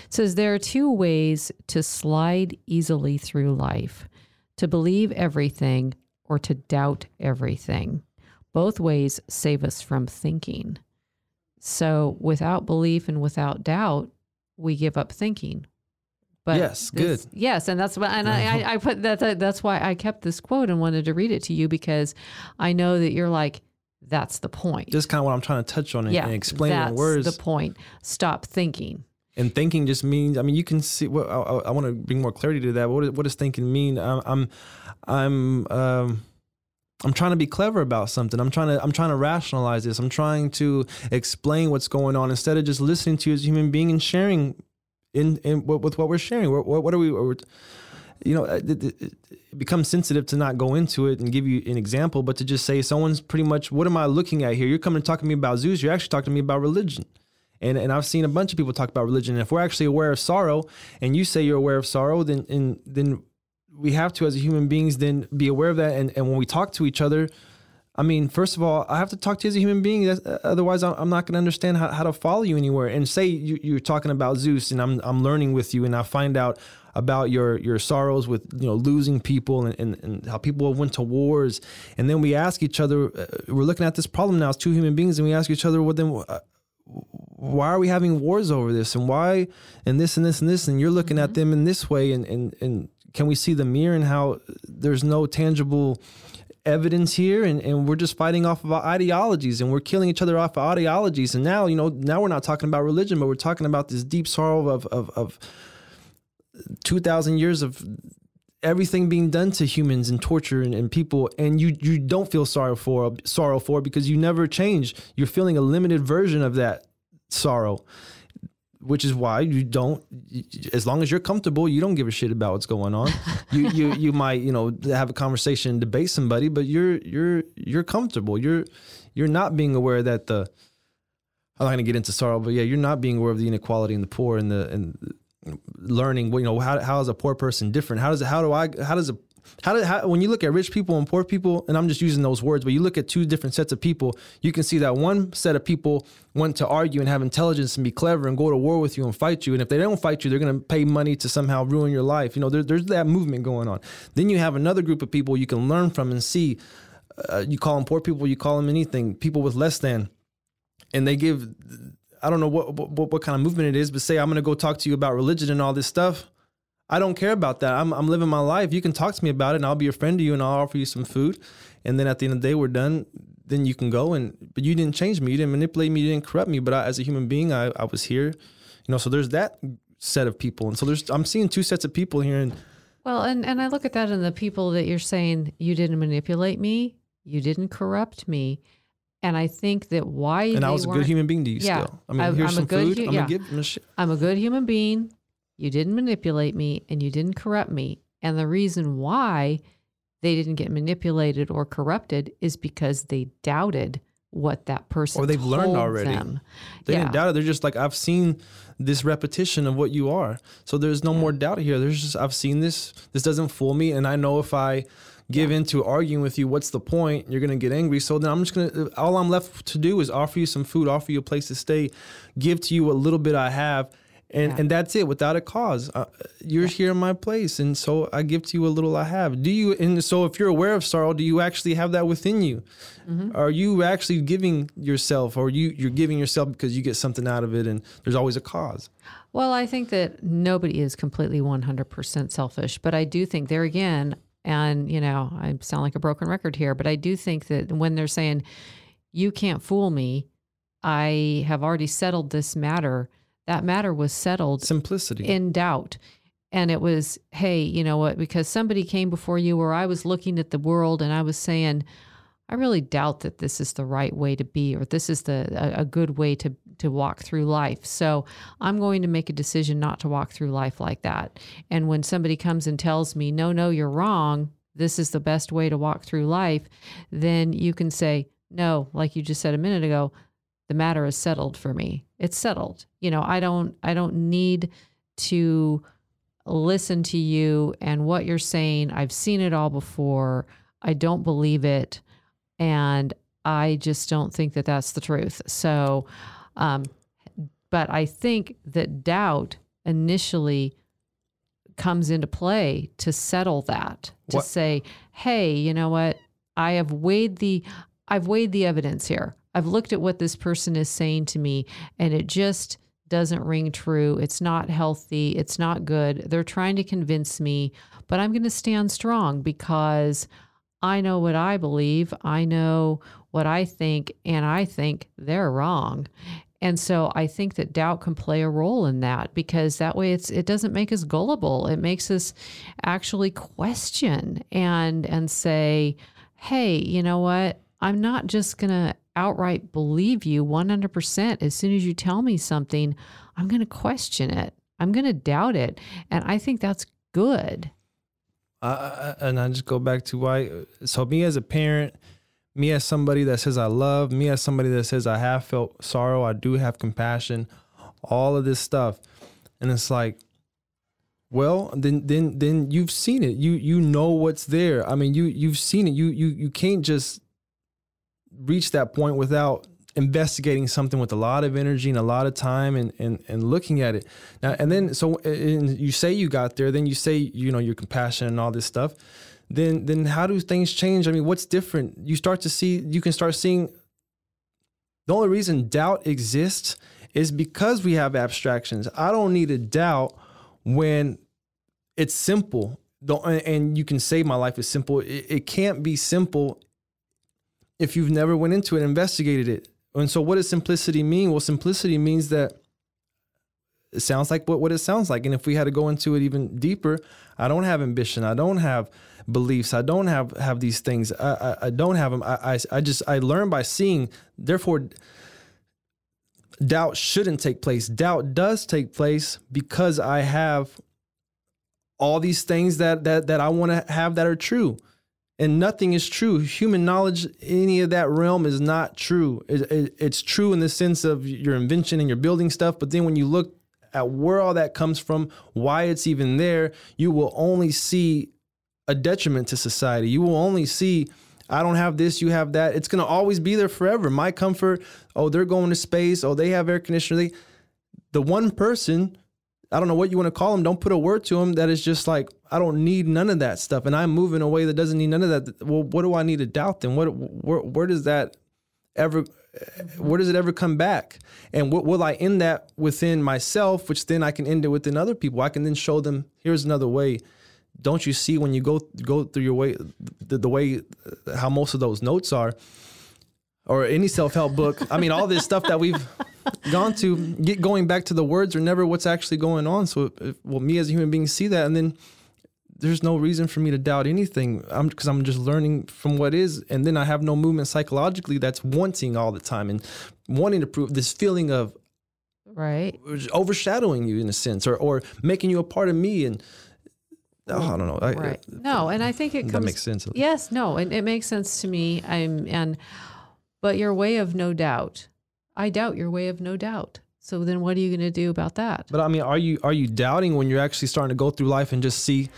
It says, there are two ways to slide easily through life, to believe everything or to doubt everything. Both ways save us from thinking. So without belief and without doubt, we give up thinking. But yes, this, good. Yes, and that's why, and I, I, I put that, that. That's why I kept this quote and wanted to read it to you, because I know that you're like, that's the point. Just kind of what I'm trying to touch on and, yeah, and explain in words. That's the point. Stop thinking. And thinking just means, I mean, you can see, well, I, I want to bring more clarity to that. What does, what does thinking mean? I'm, I'm, I'm, um, I'm trying to be clever about something. I'm trying to, I'm trying to rationalize this. I'm trying to explain what's going on instead of just listening to you as a human being and sharing in, in with what we're sharing. What, what are we, we're, you know, it, it, it becomes sensitive to not go into it and give you an example, but to just say someone's pretty much, what am I looking at here? You're coming to talk to me about Zeus. You're actually talking to me about religion. And and I've seen a bunch of people talk about religion. And if we're actually aware of sorrow and you say you're aware of sorrow, then and, then we have to, as human beings, then be aware of that. And, and when we talk to each other, I mean, first of all, I have to talk to you as a human being. That's, uh, otherwise, I'm not going to understand how, how to follow you anywhere. And say you, you're talking about Zeus and I'm I'm learning with you and I find out about your your sorrows with, you know, losing people and, and, and how people went to wars. And then we ask each other, uh, we're looking at this problem now as two human beings, and we ask each other, well, then uh, why are we having wars over this? And why, and this and this and this, and you're looking mm-hmm. at them in this way. And, and, and can we see the mirror and how there's no tangible evidence here, and, and we're just fighting off of our ideologies, and we're killing each other off of ideologies. And now, you know, now we're not talking about religion, but we're talking about this deep sorrow of, of, of, two thousand years of everything being done to humans and torture and, and people, and you you don't feel sorrow for sorrow for because you never change. You're feeling a limited version of that sorrow. which is why you don't, as long as you're comfortable, you don't give a shit about what's going on. you, you, you might, you know, have a conversation and debate somebody, but you're, you're, you're comfortable. You're, you're not being aware that the, I'm not going to get into sorrow, but yeah, you're not being aware of the inequality and the poor and the, and learning, you know, how, how is a poor person different? How does it, how do I, how does a, How did how, when you look at rich people and poor people, and I'm just using those words, but you look at two different sets of people, you can see that one set of people want to argue and have intelligence and be clever and go to war with you and fight you. And if they don't fight you, they're going to pay money to somehow ruin your life. You know, there, there's that movement going on. Then you have another group of people you can learn from and see. Uh, you call them poor people, you call them anything, people with less than, and they give, I don't know what what, what kind of movement it is, but say, I'm going to go talk to you about religion and all this stuff. I don't care about that. I'm I'm living my life. You can talk to me about it and I'll be a friend to you and I'll offer you some food. And then at the end of the day, we're done. Then you can go. And but you didn't change me. You didn't manipulate me. You didn't corrupt me. But I, as a human being, I, I was here. You know, so there's that set of people. And so there's I'm seeing two sets of people here. And well, and, and I look at that in the people that you're saying, you didn't manipulate me. You didn't corrupt me. And I think that why And I was a good human being to you yeah, still. I mean, I, here's I'm some food. Hu- I'm, yeah. give them a shit. I'm a good human being. You didn't manipulate me and you didn't corrupt me. And the reason why they didn't get manipulated or corrupted is because they doubted what that person told them. Or they've learned already. Them. They yeah. didn't doubt it. They're just like, I've seen this repetition of what you are. So there's no yeah. more doubt here. There's just, I've seen this. This doesn't fool me. And I know if I give yeah. into arguing with you, what's the point? You're going to get angry. So then I'm just going to, all I'm left to do is offer you some food, offer you a place to stay, give to you a little bit I have. And yeah. and that's it, without a cause. Uh, you're yeah. here in my place, and so I give to you a little I have. Do you? And so if you're aware of sorrow, do you actually have that within you? Mm-hmm. Are you actually giving yourself, or you, you're giving yourself because you get something out of it, and there's always a cause? Well, I think that nobody is completely one hundred percent selfish, but I do think there again, and, you know, I sound like a broken record here, but I do think that when they're saying, you can't fool me, I have already settled this matter, that matter was settled simplicity in doubt. And it was, hey, you know what, because somebody came before you or I was looking at the world and I was saying, I really doubt that this is the right way to be, or this is the a, a good way to, to walk through life. So I'm going to make a decision not to walk through life like that. And when somebody comes and tells me, no, no, you're wrong, this is the best way to walk through life, then you can say, no, like you just said a minute ago, the matter is settled for me. It's settled. You know, I don't, I don't need to listen to you and what you're saying. I've seen it all before. I don't believe it. And I just don't think that that's the truth. So, um, but I think that doubt initially comes into play to settle that, to what? Say, hey, you know what? I have weighed the, I've weighed the evidence here. I've looked at what this person is saying to me, and it just doesn't ring true. It's not healthy. It's not good. They're trying to convince me, but I'm going to stand strong because I know what I believe. I know what I think, and I think they're wrong. And so I think that doubt can play a role in that, because that way it's it doesn't make us gullible. It makes us actually question and and say, hey, you know what? I'm not just going to outright believe you one hundred percent. As soon as you tell me something, I'm going to question it. I'm going to doubt it. And I think that's good. Uh, and I just go back to why. So me as a parent, me as somebody that says I love, me as somebody that says I have felt sorrow, I do have compassion, all of this stuff. And it's like, well, then, then, then you've seen it. You, you know what's there. I mean, you, you've seen it. You, you, you can't just reach that point without investigating something with a lot of energy and a lot of time and, and, and looking at it now. And then, so and you say you got there, then you say, you know, your compassion and all this stuff. Then, then how do things change? I mean, what's different? You start to see, you can start seeing the only reason doubt exists is because we have abstractions. I don't need a doubt when it's simple. Don't, and you can say my life is simple. It, it can't be simple if you've never went into it, investigated it. And so what does simplicity mean? Well, simplicity means that it sounds like what, what it sounds like. And if we had to go into it even deeper, I don't have ambition. I don't have beliefs. I don't have, have these things. I, I, I don't have them. I, I, I just, I learn by seeing. Therefore, doubt shouldn't take place. Doubt does take place because I have all these things that that that I want to have that are true, and nothing is true. Human knowledge, any of that realm, is not true. It, it, it's true in the sense of your invention and your building stuff, but then when you look at where all that comes from, why it's even there, you will only see a detriment to society. You will only see, I don't have this, you have that. It's going to always be there forever. My comfort, oh, they're going to space, oh, they have air conditioning. They, the one person, I don't know what you want to call them, don't put a word to them, that is just like, I don't need none of that stuff, and I'm moving away that doesn't need none of that. Well, what do I need to doubt then? What, where, where does that ever, where does it ever come back? And what will I end that within myself, which then I can end it within other people? I can then show them, here's another way. Don't you see when you go go through your way, the, the way how most of those notes are, or any self-help book? I mean, all this stuff that we've gone to, get going back to the words or never what's actually going on. So, if, well, me as a human being see that, and then there's no reason for me to doubt anything. I'm because I'm just learning from what is, and then I have no movement psychologically that's wanting all the time and wanting to prove this feeling of right overshadowing you in a sense, or or making you a part of me and. Oh, I don't know. I, right. I, no, and I think it comes... That makes sense. Yes, no, and it makes sense to me. I'm and, But your way of no doubt, I doubt your way of no doubt. So then what are you going to do about that? But I mean, are you are you doubting when you're actually starting to go through life and just see...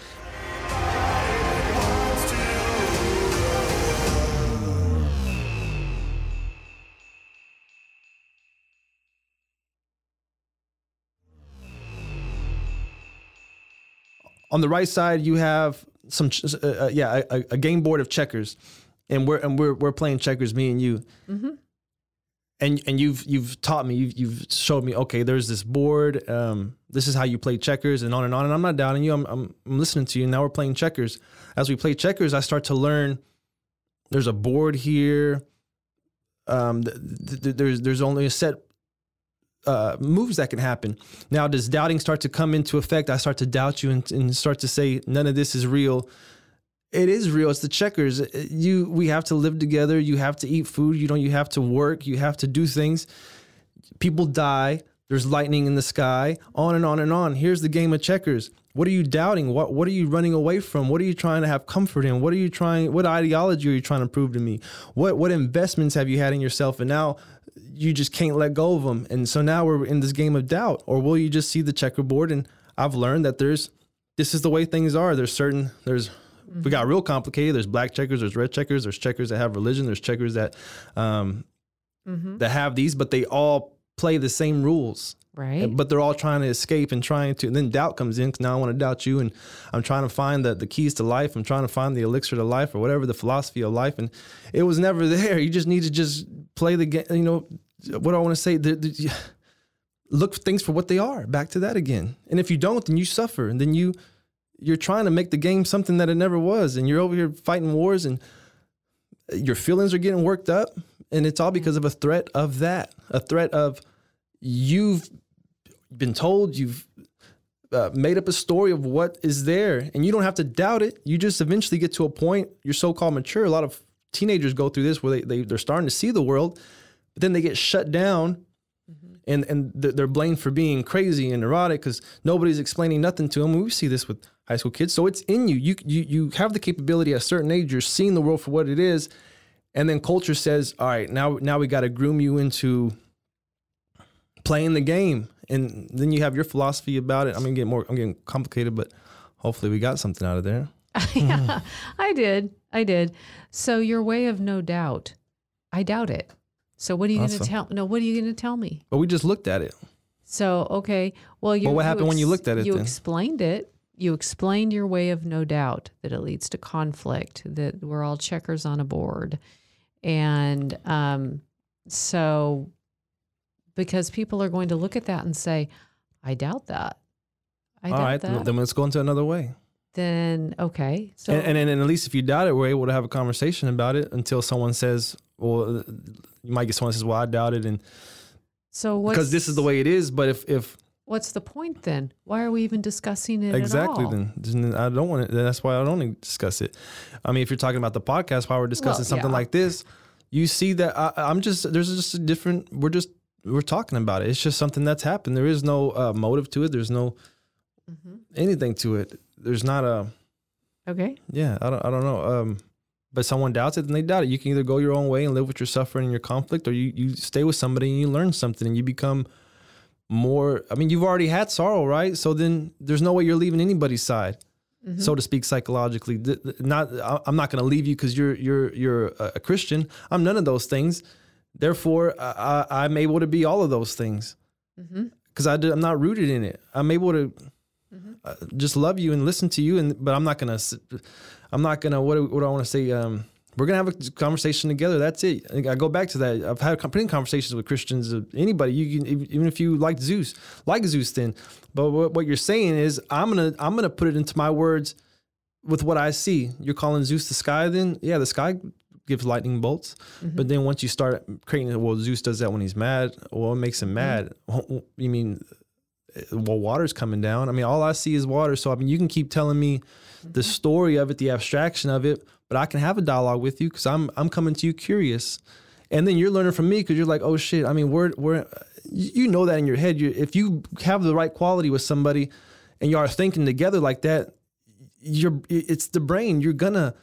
On the right side, you have some, uh, yeah, a, a game board of checkers, and we're and we're we're playing checkers, me and you. Mm-hmm. And and you've you've taught me, you've you've showed me. Okay, there's this board. Um, this is how you play checkers, and on and on. And I'm not doubting you. I'm I'm, I'm listening to you. And now we're playing checkers. As we play checkers, I start to learn. There's a board here. Um, th- th- th- there's there's only a set. Uh, moves that can happen. Now, does doubting start to come into effect? I start to doubt you and, and start to say, none of this is real. It is real. It's the checkers. You, we have to live together. You have to eat food. You know, you have to work. You have to do things. People die. There's lightning in the sky, on and on and on. Here's the game of checkers. What are you doubting? What, what are you running away from? What are you trying to have comfort in? What are you trying, what ideology are you trying to prove to me? What, what investments have you had in yourself? And now, you just can't let go of them. And so now we're in this game of doubt. Or will you just see the checkerboard? And I've learned that there's, this is the way things are. There's certain, there's, mm-hmm. we got real complicated. There's black checkers, there's red checkers, there's checkers that have religion. There's checkers that, um, mm-hmm. that have these, but they all play the same rules. Right. But they're all trying to escape and trying to, and then doubt comes in. Cause now I want to doubt you. And I'm trying to find the, the keys to life. I'm trying to find the elixir to life, or whatever, the philosophy of life. And it was never there. You just need to just play the game. You know, what do I want to say? The, the, look for things for what they are. Back to that again. And if you don't, then you suffer. And then you, you're trying to make the game something that it never was. And you're over here fighting wars, and your feelings are getting worked up. And it's all because of a threat of that, a threat of you've been told, you've uh, made up a story of what is there, and you don't have to doubt it. You just eventually get to a point, you're so-called mature. A lot of teenagers go through this where they, they, they're starting to see the world, but then they get shut down, mm-hmm. and, and they're blamed for being crazy and neurotic because nobody's explaining nothing to them. We see this with high school kids. So it's in you. You, you. You have the capability at a certain age, you're seeing the world for what it is, and then culture says, all right, now, now we got to groom you into playing the game. And then you have your philosophy about it. I'm gonna get more, I'm getting complicated, but hopefully we got something out of there. Yeah, I did. I did. So your way of no doubt, I doubt it. So what are you awesome. gonna tell? No, what are you gonna tell me? But we just looked at it. So, okay. Well, you, well what you happened ex- when you looked at it? You then? explained it. You explained your way of no doubt, that it leads to conflict, that we're all checkers on a board. And um, so... because people are going to look at that and say, I doubt that. I doubt All right, that. Then let's go into another way. Then, okay. So, and, and, and at least if you doubt it, we're able to have a conversation about it until someone says, well, you might get someone says, well, I doubt it. And so what's, because this is the way it is. But if, if what's the point then? Why are we even discussing it exactly at all? Exactly. Then I don't want it. That's why I don't discuss it. I mean, if you're talking about the podcast, why we're discussing well, something yeah. like this, you see that I, I'm just, there's just a different, we're just, we were talking about it. It's just something that's happened. There is no uh, motive to it. There's no mm-hmm. anything to it. There's not a. Okay. Yeah. I don't, I don't know. Um, but someone doubts it, then they doubt it. You can either go your own way and live with your suffering and your conflict, or you, you stay with somebody and you learn something and you become more. I mean, you've already had sorrow, right? So then there's no way you're leaving anybody's side. Mm-hmm. So to speak, psychologically, not I'm not going to leave you because you're you're you're a Christian. I'm none of those things. Therefore, I, I, I'm able to be all of those things because mm-hmm. I'm not rooted in it. I'm able to mm-hmm. uh, just love you and listen to you. And but I'm not going to. I'm not going to. What do, what do I want to say? Um, we're going to have a conversation together. That's it. I go back to that. I've had plenty of conversations with Christians. Anybody, you can, even if you like Zeus, like Zeus, then. But what you're saying is, I'm gonna, I'm gonna put it into my words, with what I see. You're calling Zeus the sky, then? Yeah, the sky gives lightning bolts, mm-hmm. but then once you start creating it, well, Zeus does that when he's mad. Well, it makes him mad. Mm-hmm. You mean, well, water's coming down. I mean, all I see is water. So I mean, you can keep telling me mm-hmm. the story of it, the abstraction of it, but I can have a dialogue with you because I'm, I'm coming to you curious, and then you're learning from me because you're like, oh shit. I mean, we're, we're. You know that in your head. You're, if you have the right quality with somebody and you are thinking together like that, you're it's the brain. You're gonna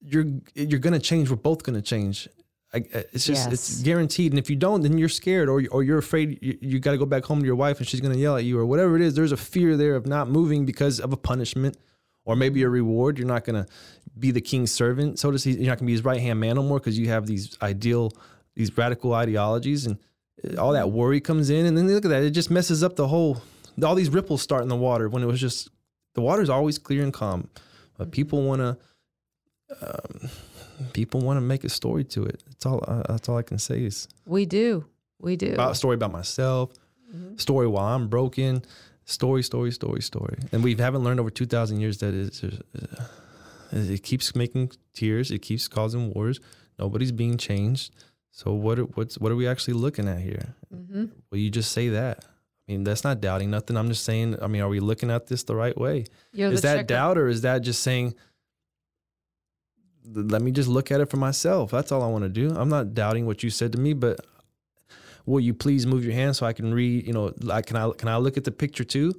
you're you're gonna change. We're both gonna change. It's just yes. it's guaranteed. And if you don't, then you're scared or or you're afraid you, you got to go back home to your wife and she's gonna yell at you or whatever it is. There's a fear there of not moving because of a punishment or maybe a reward. You're not gonna be the king's servant. So to speak. You're not gonna be his right hand man no more because you have these ideal, these radical ideologies and. All that worry comes in, and then look at that. It just messes up the whole, all these ripples start in the water when it was just, the water's always clear and calm. But people want to, um, people want to make a story to it. That's all, uh, that's all I can say is. We do. We do. About, story about myself, mm-hmm. story while I'm broken, story, story, story, story. And we haven't learned over two thousand years that it's just, uh, it keeps making tears. It keeps causing wars. Nobody's being changed. So what are, what's, what are we actually looking at here? Mm-hmm. Well, you just say that. I mean, that's not doubting nothing. I'm just saying, I mean, are we looking at this the right way? You're is that checker. Doubt or is that just saying, let me just look at it for myself. That's all I want to do. I'm not doubting what you said to me, but will you please move your hand so I can read, you know, like, can I, can I look at the picture too?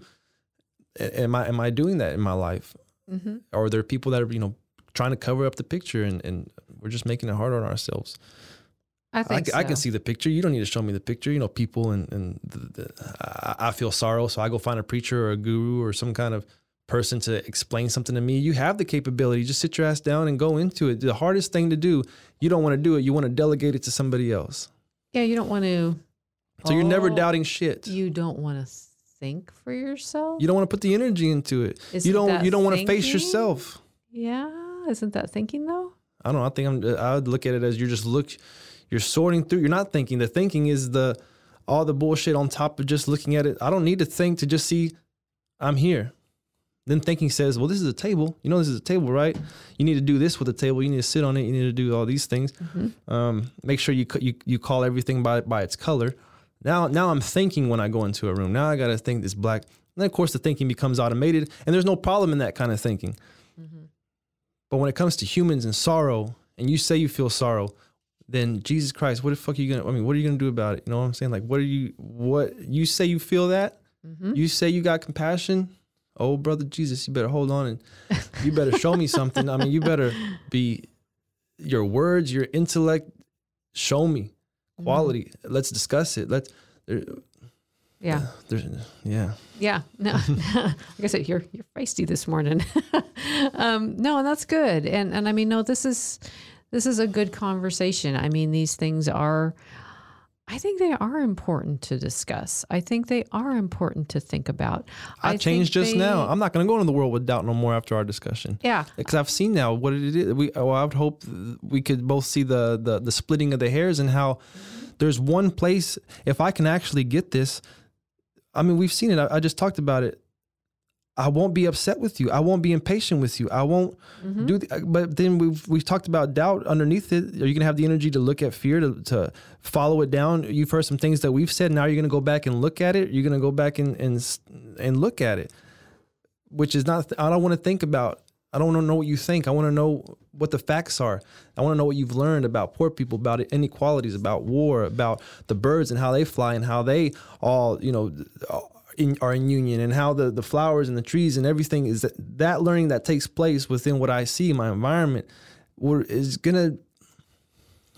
Am I, am I doing that in my life? Mm-hmm. Or are there people that are, you know, trying to cover up the picture and, and we're just making it harder on ourselves? I, think I, so. I can see the picture. You don't need to show me the picture. You know, people and, and the, the, I, I feel sorrow. So I go find a preacher or a guru or some kind of person to explain something to me. You have the capability. Just sit your ass down and go into it. The hardest thing to do, you don't want to do it. You want to delegate it to somebody else. Yeah, you don't want to. So oh, you're never doubting shit. You don't want to think for yourself. You don't want to put the energy into it. Isn't you don't. You don't want to face yourself. Yeah. Isn't that thinking though? I don't know. I think I'm, I would look at it as you're just look. You're sorting through. You're not thinking. The thinking is the all the bullshit on top of just looking at it. I don't need to think to just see I'm here. Then thinking says, well, this is a table. You know, this is a table, right? You need to do this with a table. You need to sit on it. You need to do all these things. Mm-hmm. Um, make sure you, you you call everything by by its color. Now, now I'm thinking when I go into a room. Now I got to think this black. And then, of course, the thinking becomes automated. And there's no problem in that kind of thinking. Mm-hmm. But when it comes to humans and sorrow, and you say you feel sorrow, then Jesus Christ, what the fuck are you gonna? I mean, what are you gonna do about it? You know what I'm saying? Like, what are you? What you say you feel that? Mm-hmm. You say you got compassion? Oh, brother Jesus, you better hold on and you better show me something. I mean, you better be your words, your intellect. Show me quality. Mm-hmm. Let's discuss it. Let's. There, yeah. Uh, there's, yeah. Yeah. No, like I said, you're you're feisty this morning. um, no, and that's good. And and I mean, no, this is. This is a good conversation. I mean, these things are, I think they are important to discuss. I think they are important to think about. I, I changed just they, now. I'm not going to go into the world with doubt no more after our discussion. Yeah. Because I've seen now what it is. We, well, I would hope we could both see the, the, the splitting of the hairs and how there's one place, if I can actually get this, I mean, we've seen it. I, I just talked about it. I won't be upset with you. I won't be impatient with you. I won't mm-hmm. do. The, but then we've we've talked about doubt underneath it. Are you gonna have the energy to look at fear to, to follow it down? You've heard some things that we've said. Now you're gonna go back and look at it. You're gonna go back and and, and look at it, which is not. I don't want to think about. I don't want to know what you think. I want to know what the facts are. I want to know what you've learned about poor people, about inequalities, about war, about the birds and how they fly and how they all, you know, in, are in union, and how the, the flowers and the trees and everything is that, that learning that takes place within what I see, my environment, is going to.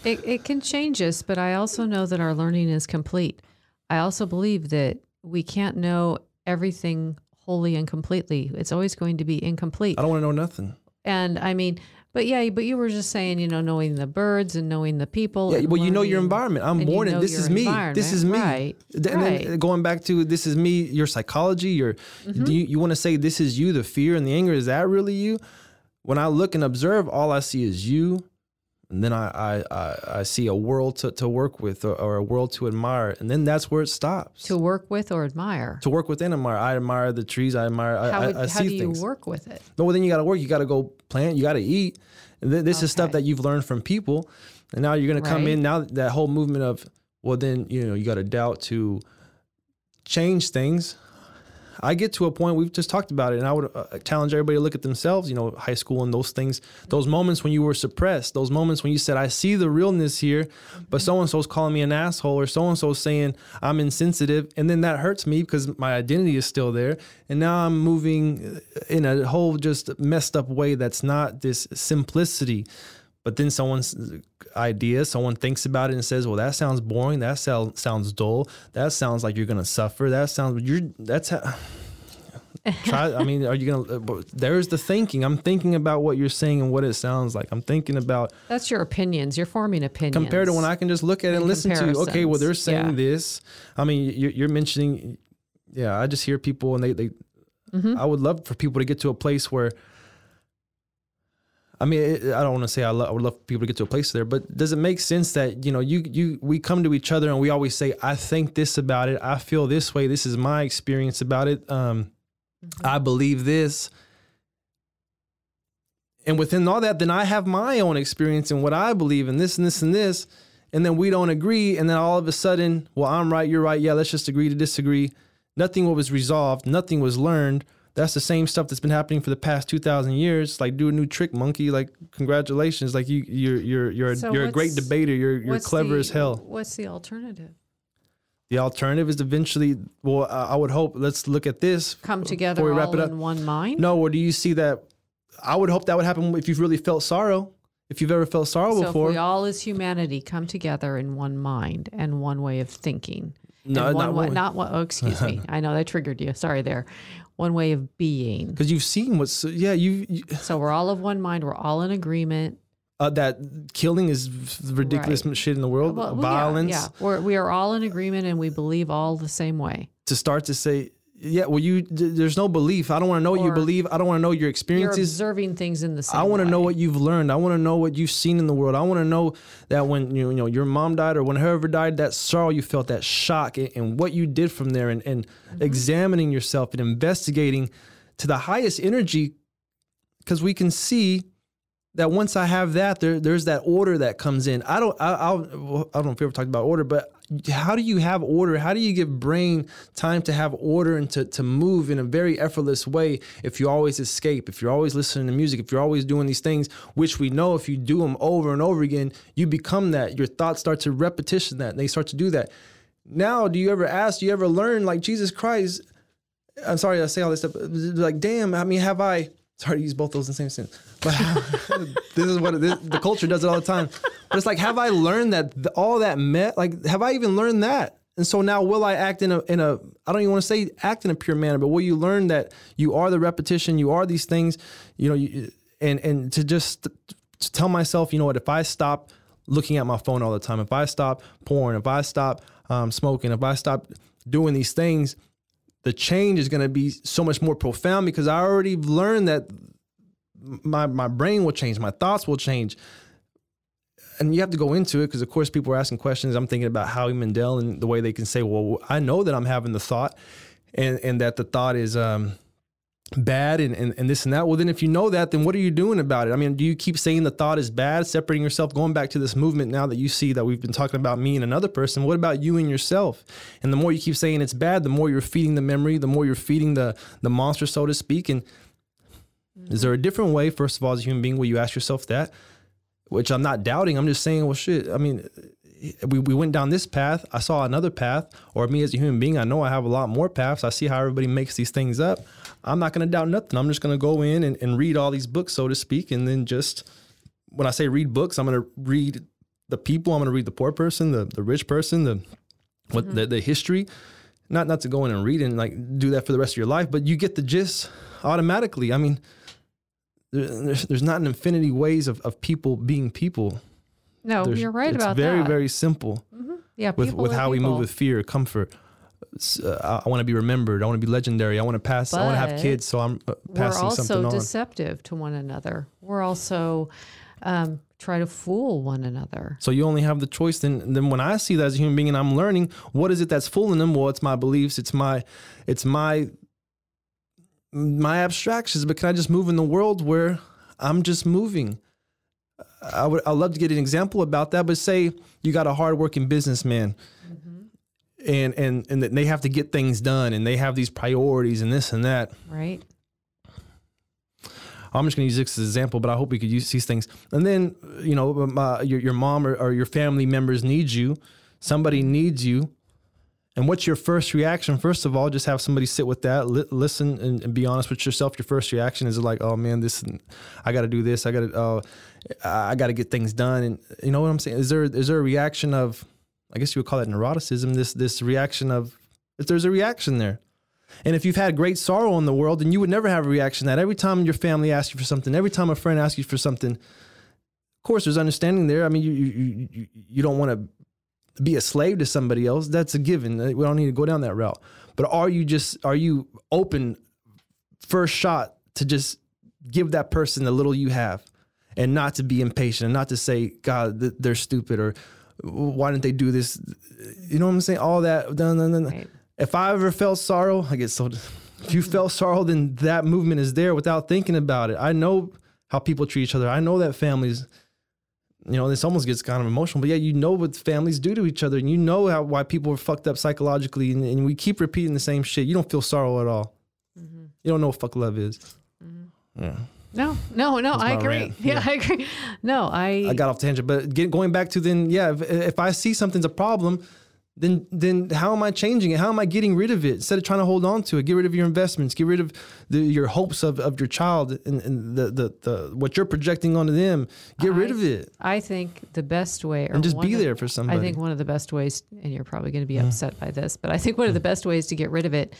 It, it can change us, but I also know that our learning is complete. I also believe that we can't know everything wholly and completely. It's always going to be incomplete. I don't want to know nothing. And I mean, but yeah, but you were just saying, you know, knowing the birds and knowing the people. Yeah, well, you know your environment. I'm born in, this is me. This is me. Right. And then going back to this is me, your psychology, your, mm-hmm. do you, you want to say this is you, the fear and the anger, is that really you? When I look and observe, all I see is you. And then I, I, I, I see a world to, to work with or, or a world to admire. And then that's where it stops. To work with or admire? To work with and admire. I admire the trees. I admire. How, I, would, I, I how see do you things. Work with it? No, well, then you got to work. You got to go plant. You got to eat. And th- this okay. is stuff that you've learned from people. And now you're going right. to come in. Now that whole movement of, well, then, you know, you got to doubt to change things. I get to a point, we've just talked about it, and I would uh, challenge everybody to look at themselves, you know, high school and those things, those moments when you were suppressed, those moments when you said, I see the realness here, but so-and-so's calling me an asshole, or so-and-so's saying I'm insensitive, and then that hurts me because my identity is still there, and now I'm moving in a whole just messed up way that's not this simplicity. But then someone's idea, someone thinks about it and says, well, that sounds boring. That so- sounds dull. That sounds like you're going to suffer. That sounds, you're, that's how, try, I mean, are you going to, there's the thinking. I'm thinking about what you're saying and what it sounds like. I'm thinking about. That's your opinions. You're forming opinions. Compared to when I can just look at it and listen to, okay, well, they're saying yeah. this. I mean, you're, you're mentioning, yeah, I just hear people and they, they mm-hmm. I would love for people to get to a place where, I mean, it, I don't want to say I, lo- I would love people to get to a place there, but does it make sense that, you know, you you we come to each other and we always say, I think this about it. I feel this way. This is my experience about it. Um, mm-hmm. I believe this. And within all that, then I have my own experience and what I believe in this and this and this. And then we don't agree. And then all of a sudden, well, I'm right. You're right. Yeah, let's just agree to disagree. Nothing was resolved. Nothing was learned. That's the same stuff that's been happening for the past two thousand years. Like, do a new trick, monkey. Like, congratulations. Like, you, you're you're you're so you're a great debater. You're you're clever the, as hell. What's the alternative? The alternative is eventually. Well, I would hope. Let's look at this. Come together we wrap all it up. In one mind. No, or do you see that? I would hope that would happen if you've really felt sorrow. If you've ever felt sorrow so before. So if we all as humanity come together in one mind and one way of thinking. No, one not way, not one. Oh, excuse me. I know that triggered you. Sorry there. One way of being. Because you've seen what's, yeah, you, you. So we're all of one mind. We're all in agreement. Uh, that killing is ridiculous right. shit in the world. Well, violence. Yeah, yeah. We're, we are all in agreement and we believe all the same way. To start to say, yeah, well, you, there's no belief. I don't want to know what you believe. I don't want to know your experiences. You're observing things in the same way. I want to know what you've learned. I want to know what you've seen in the world. I want to know that when, you know, your mom died or when whoever died, that sorrow you felt, that shock, and, and what you did from there, and, and mm-hmm. examining yourself and investigating to the highest energy, because we can see that once I have that, there there's that order that comes in. I don't I, I, I don't know if we ever talked about order, but how do you have order? How do you give brain time to have order and to, to move in a very effortless way if you always escape, if you're always listening to music, if you're always doing these things, which we know if you do them over and over again, you become that. Your thoughts start to repetition that, and they start to do that. Now, do you ever ask, do you ever learn, like, Jesus Christ, I'm sorry I say all this stuff, like, damn, I mean, have I... Sorry to use both those in the same sentence, but this is what it, this, the culture does it all the time. But it's like, have I learned that the, all that met? Like, have I even learned that? And so now, will I act in a in a? I don't even want to say act in a pure manner, but will you learn that you are the repetition, you are these things, you know? You, and and to just to tell myself, you know what? If I stop looking at my phone all the time, if I stop porn, if I stop um, smoking, if I stop doing these things. The change is going to be so much more profound because I already learned that my my brain will change. My thoughts will change. And you have to go into it because, of course, people are asking questions. I'm thinking about Howie Mandel and the way they can say, well, I know that I'm having the thought and, and that the thought is um, bad and, and, and this and that. Well, then if you know that, then what are you doing about it? I mean, do you keep saying the thought is bad, separating yourself, going back to this movement now that you see that we've been talking about me and another person? What about you and yourself? And the more you keep saying it's bad, the more you're feeding the memory, the more you're feeding the, the monster, so to speak. And Mm-hmm. Is there a different way, first of all, as a human being, where you ask yourself that? Which I'm not doubting. I'm just saying, well, shit, I mean, we, we went down this path. I saw another path. Or me as a human being, I know I have a lot more paths. I see how everybody makes these things up. I'm not going to doubt nothing. I'm just going to go in and, and read all these books, so to speak. And then just, when I say read books, I'm going to read the people. I'm going to read the poor person, the, the rich person, the what mm-hmm. the, the history. Not not to go in and read and like do that for the rest of your life, but you get the gist automatically. I mean, there's, there's not an infinity ways of, of people being people. No, there's, you're right about very, that. It's very, very simple. Mm-hmm. Yeah, with, with how people. We move with fear, comfort. Uh, I, I want to be remembered. I want to be legendary. I want to pass. But I want to have kids, so I'm uh, passing something on. We're also deceptive to one another. We're also um, try to fool one another. So you only have the choice. Then, then when I see that as a human being and I'm learning, what is it that's fooling them? Well, it's my beliefs. It's my, it's my, my abstractions. But can I just move in the world where I'm just moving? I would, I'd love to get an example about that, but say you got a hardworking businessman mm-hmm. and, and, and they have to get things done and they have these priorities and this and that. Right. I'm just going to use this as an example, but I hope we could use these things. And then, you know, my, your, your mom or, or your family members need you. Somebody needs you. And what's your first reaction? First of all, just have somebody sit with that, li- listen and, and be honest with yourself. Your first reaction is like, oh man, this, I got to do this. I got to, uh, I got to get things done. And you know what I'm saying? Is there, is there a reaction of, I guess you would call it neuroticism, this, this reaction of, if there's a reaction there. And if you've had great sorrow in the world, then you would never have a reaction that every time your family asks you for something, every time a friend asks you for something, of course, there's understanding there. I mean, you you you, you don't want to be a slave to somebody else. That's a given. We don't need to go down that route. But are you just, are you open first shot to just give that person the little you have and not to be impatient and not to say, God, they're stupid or why didn't they do this? You know what I'm saying? All that. No, no, no, no. Right. If I ever felt sorrow, I get so, if you felt sorrow, then that movement is there without thinking about it. I know how people treat each other. I know that families, you know, this almost gets kind of emotional, but yeah, you know what families do to each other and you know how, why people are fucked up psychologically and, and we keep repeating the same shit. You don't feel sorrow at all. Mm-hmm. You don't know what fuck love is. Mm-hmm. Yeah. No, no, no, I agree. Yeah, yeah, I agree. No, I... I got off tangent, but get, going back to then, yeah, if, if I see something's a problem, Then then how am I changing it? How am I getting rid of it? Instead of trying to hold on to it, get rid of your investments, get rid of the, your hopes of, of your child and, and the, the, the what you're projecting onto them. Get I, rid of it. I think the best way... Or and just be of, there for somebody. I think one of the best ways, and you're probably going to be upset yeah. by this, but I think one of the best ways to get rid of it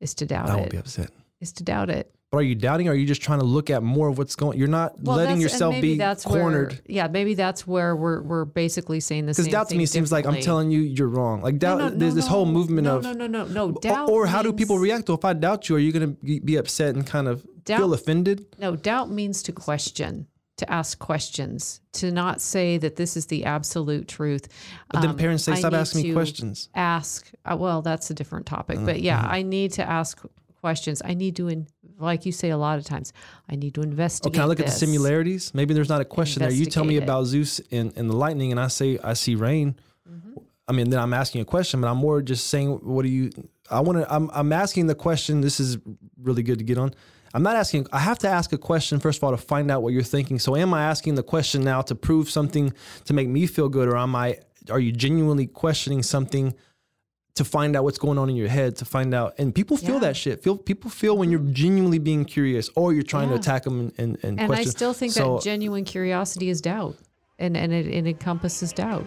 is to doubt it. I won't it, be upset. Is to doubt it. But are you doubting or are you just trying to look at more of what's going on? You're not well, letting yourself be that's cornered. Where, yeah, maybe that's where we're we're basically saying the same thing. Because doubt to me seems like I'm telling you you're wrong. Like doubt, no, no, there's no, this whole movement no, of... No, no, no, no, no. Doubt or, or how means, do people react? Well, if I doubt you, are you going to be upset and kind of doubt, feel offended? No, doubt means to question, to ask questions, to not say that this is the absolute truth. But um, then parents say, stop asking me questions. Ask, uh, well, that's a different topic. Mm-hmm. But yeah, mm-hmm. I need to ask questions. I need to, in, like you say a lot of times, I need to investigate. Oh, can I look this. At the similarities? Maybe there's not a question there. You tell me it. About Zeus and, and the lightning, and I say, I see rain. Mm-hmm. I mean, then I'm asking a question, but I'm more just saying, what do you, I want to, I'm, I'm asking the question. This is really good to get on. I'm not asking, I have to ask a question, first of all, to find out what you're thinking. So am I asking the question now to prove something to make me feel good? Or am I, are you genuinely questioning something to find out what's going on in your head, to find out. And people feel yeah. that shit. Feel People feel when you're genuinely being curious or you're trying yeah. to attack them and, and, and, and question. And I still think so, that genuine curiosity is doubt, and, and it, it encompasses doubt.